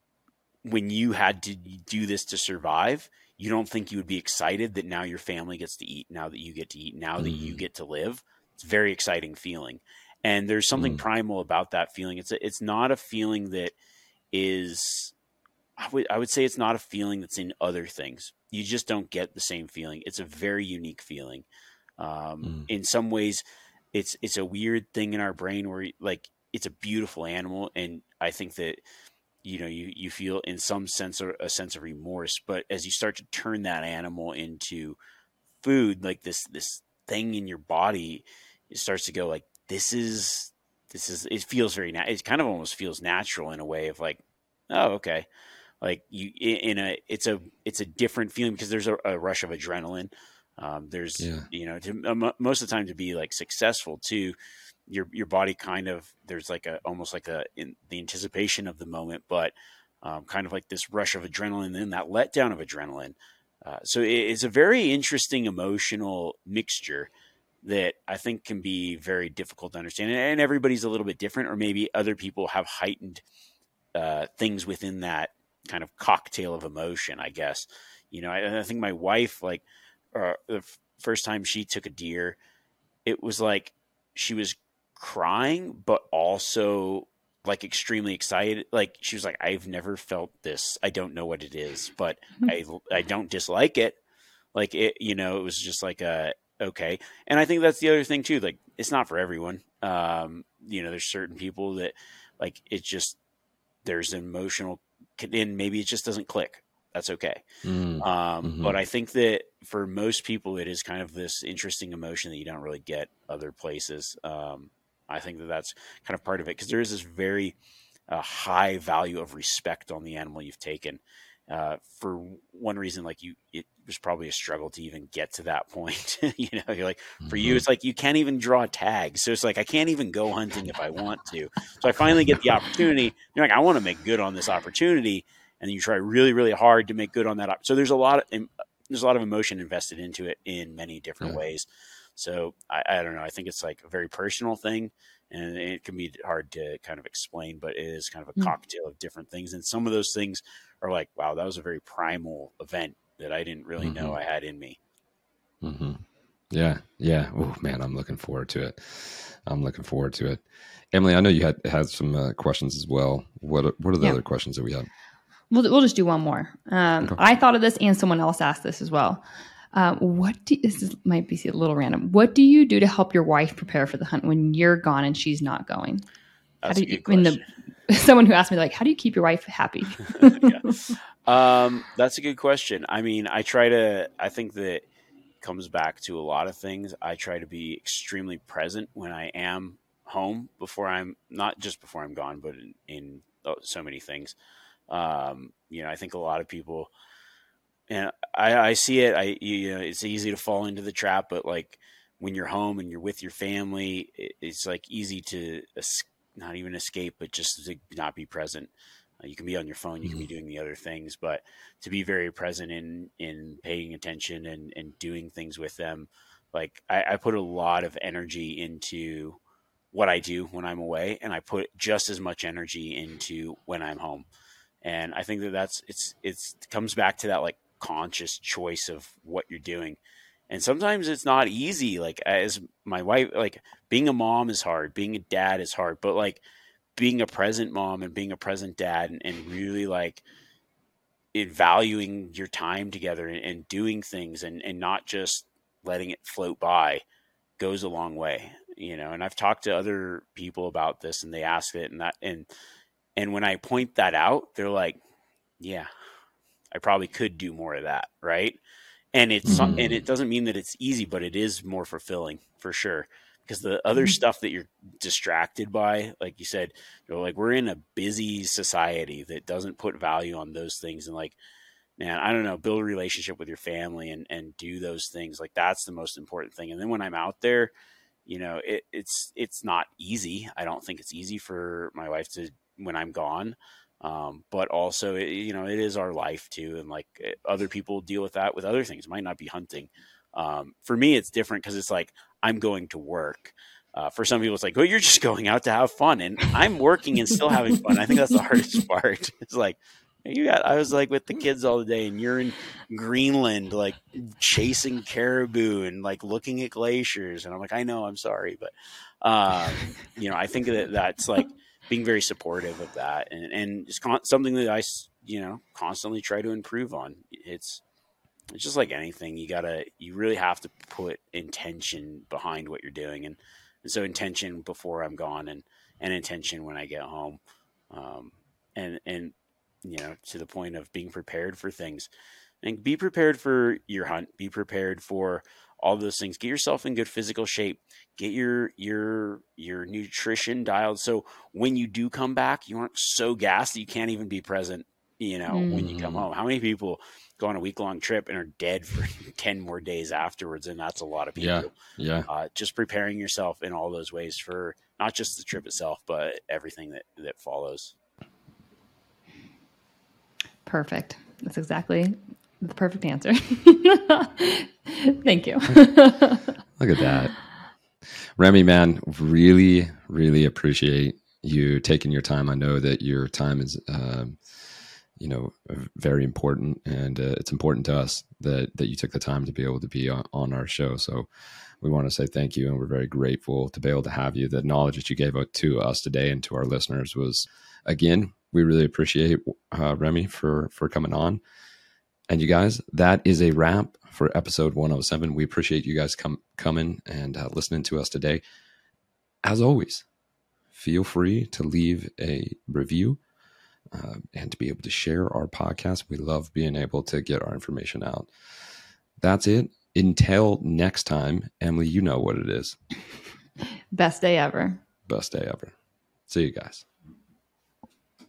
when you had to do this to survive, you don't think you would be excited that now your family gets to eat, now that you get to eat, now mm-hmm. that you get to live. It's a very exciting feeling. And there's something mm-hmm. primal about that feeling. It's a, it's not a feeling that is, I would, I would say it's not a feeling that's in other things. You just don't get the same feeling. It's a very unique feeling. Um, mm. In some ways, it's it's a weird thing in our brain where like it's a beautiful animal, and I think that you know you you feel in some sense a sense of remorse. But as you start to turn that animal into food, like this this thing in your body, it starts to go like this is this is it feels very na- it kind of almost feels natural in a way of like, oh, okay. Like you in a, it's a, it's a different feeling because there's a, a rush of adrenaline. Um, there's, yeah. you know, to, um, most of the time to be like successful too, your, your body kind of, there's like a, almost like a, in the anticipation of the moment, but um, kind of like this rush of adrenaline and then that letdown of adrenaline. Uh, so it, it's a very interesting emotional mixture that I think can be very difficult to understand. And, and everybody's a little bit different, or maybe other people have heightened uh, things within that kind of cocktail of emotion, I guess. You know, I, I think my wife, like uh, the f- first time she took a deer, it was like she was crying, but also like extremely excited. Like she was like, I've never felt this. I don't know what it is, but I, I don't dislike it. Like it, you know, it was just like a, okay. And I think that's the other thing too. Like it's not for everyone. Um, you know, there's certain people that like, it just, there's an emotional, and maybe it just doesn't click. That's okay. Mm, um, mm-hmm. But I think that for most people, it is kind of this interesting emotion that you don't really get other places. Um, I think that that's kind of part of it, because there is this very uh, high value of respect on the animal you've taken. Uh, for one reason, like you, it was probably a struggle to even get to that point. You know, you're like, for mm-hmm. you, it's like, you can't even draw tags. So it's like, I can't even go hunting if I want to. So I finally get the opportunity. You're like, I want to make good on this opportunity. And then you try really, really hard to make good on that. Op- so there's a lot of, there's a lot of emotion invested into it in many different yeah. ways. So I, I don't know. I think it's like a very personal thing, and it can be hard to kind of explain, but it is kind of a mm-hmm. cocktail of different things. And some of those things are like, wow, that was a very primal event that I didn't really mm-hmm. know I had in me. Mm-hmm. Yeah. Yeah. Oh man, I'm looking forward to it. I'm looking forward to it. Emily, I know you had, had some uh, questions as well. What, what are the yeah. other questions that we have? We'll, we'll just do one more. Um, okay. I thought of this, and someone else asked this as well. Uh, what do, this is, might be a little random. What do you do to help your wife prepare for the hunt when you're gone and she's not going? That's how do you, a good question. When the, someone who asked me like, how do you keep your wife happy? yeah. Um, that's a good question. I mean, I try to, I think that it comes back to a lot of things. I try to be extremely present when I am home, before I'm not just before I'm gone, but in, in so many things. Um, you know, I think a lot of people, and I, I see it, I, you know, it's easy to fall into the trap, but like when you're home and you're with your family, it, it's like easy to es- not even escape, but just to not be present. You can be on your phone, you can be doing the other things, but to be very present in, in paying attention and, and doing things with them. Like I, I put a lot of energy into what I do when I'm away, and I put just as much energy into when I'm home. And I think that that's, it's, it's it comes back to that like conscious choice of what you're doing. And sometimes it's not easy. Like as my wife, like being a mom is hard, being a dad is hard, but like, being a present mom and being a present dad and, and really like it valuing your time together and, and doing things and, and not just letting it float by goes a long way, you know? And I've talked to other people about this and they ask it and that, and, and when I point that out, they're like, yeah, I probably could do more of that. Right. And it's, mm-hmm. and it doesn't mean that it's easy, but it is more fulfilling for sure. Because the other stuff that you're distracted by, like you said, you know, like we're in a busy society that doesn't put value on those things. And like, man, I don't know, build a relationship with your family and, and do those things. Like that's the most important thing. And then when I'm out there, you know, it, it's, it's not easy. I don't think it's easy for my wife to, when I'm gone. Um, but also, it, you know, it is our life too. And like other people deal with that with other things. It might not be hunting. Um, for me, it's different because it's like, I'm going to work. Uh, for some people, it's like, oh, you're just going out to have fun. And I'm working and still having fun. I think that's the hardest part. It's like, you got, I was like with the kids all the day and you're in Greenland, like chasing caribou and like looking at glaciers. And I'm like, I know, I'm sorry. But, uh, you know, I think that that's like being very supportive of that. And, and it's con- something that I, you know, constantly try to improve on. It's, It's just like anything, you gotta, you really have to put intention behind what you're doing. And, and so intention before I'm gone and, and intention when I get home. Um, and, and, you know, to the point of being prepared for things and be prepared for your hunt, be prepared for all those things, get yourself in good physical shape, get your, your, your nutrition dialed. So when you do come back, you aren't so gassed that you can't even be present, you know, mm. when you come home. How many people go on a week long trip and are dead for ten more days afterwards? And that's a lot of people. Yeah. yeah. Uh, just preparing yourself in all those ways for not just the trip itself, but everything that, that follows. Perfect. That's exactly the perfect answer. Thank you. Look at that. Remi, man, really, really appreciate you taking your time. I know that your time is, um, you know, very important, and uh, it's important to us that that you took the time to be able to be on, on our show. So we want to say thank you, and we're very grateful to be able to have you. The knowledge that you gave out to us today and to our listeners was, again, we really appreciate uh, Remi for for coming on. And you guys, that is a wrap for episode one oh seven. We appreciate you guys come coming and uh, listening to us today. As always, feel free to leave a review. Uh, and to be able to share our podcast. We love being able to get our information out. That's it. Until next time, Emily, you know what it is. Best day ever. Best day ever. See you guys.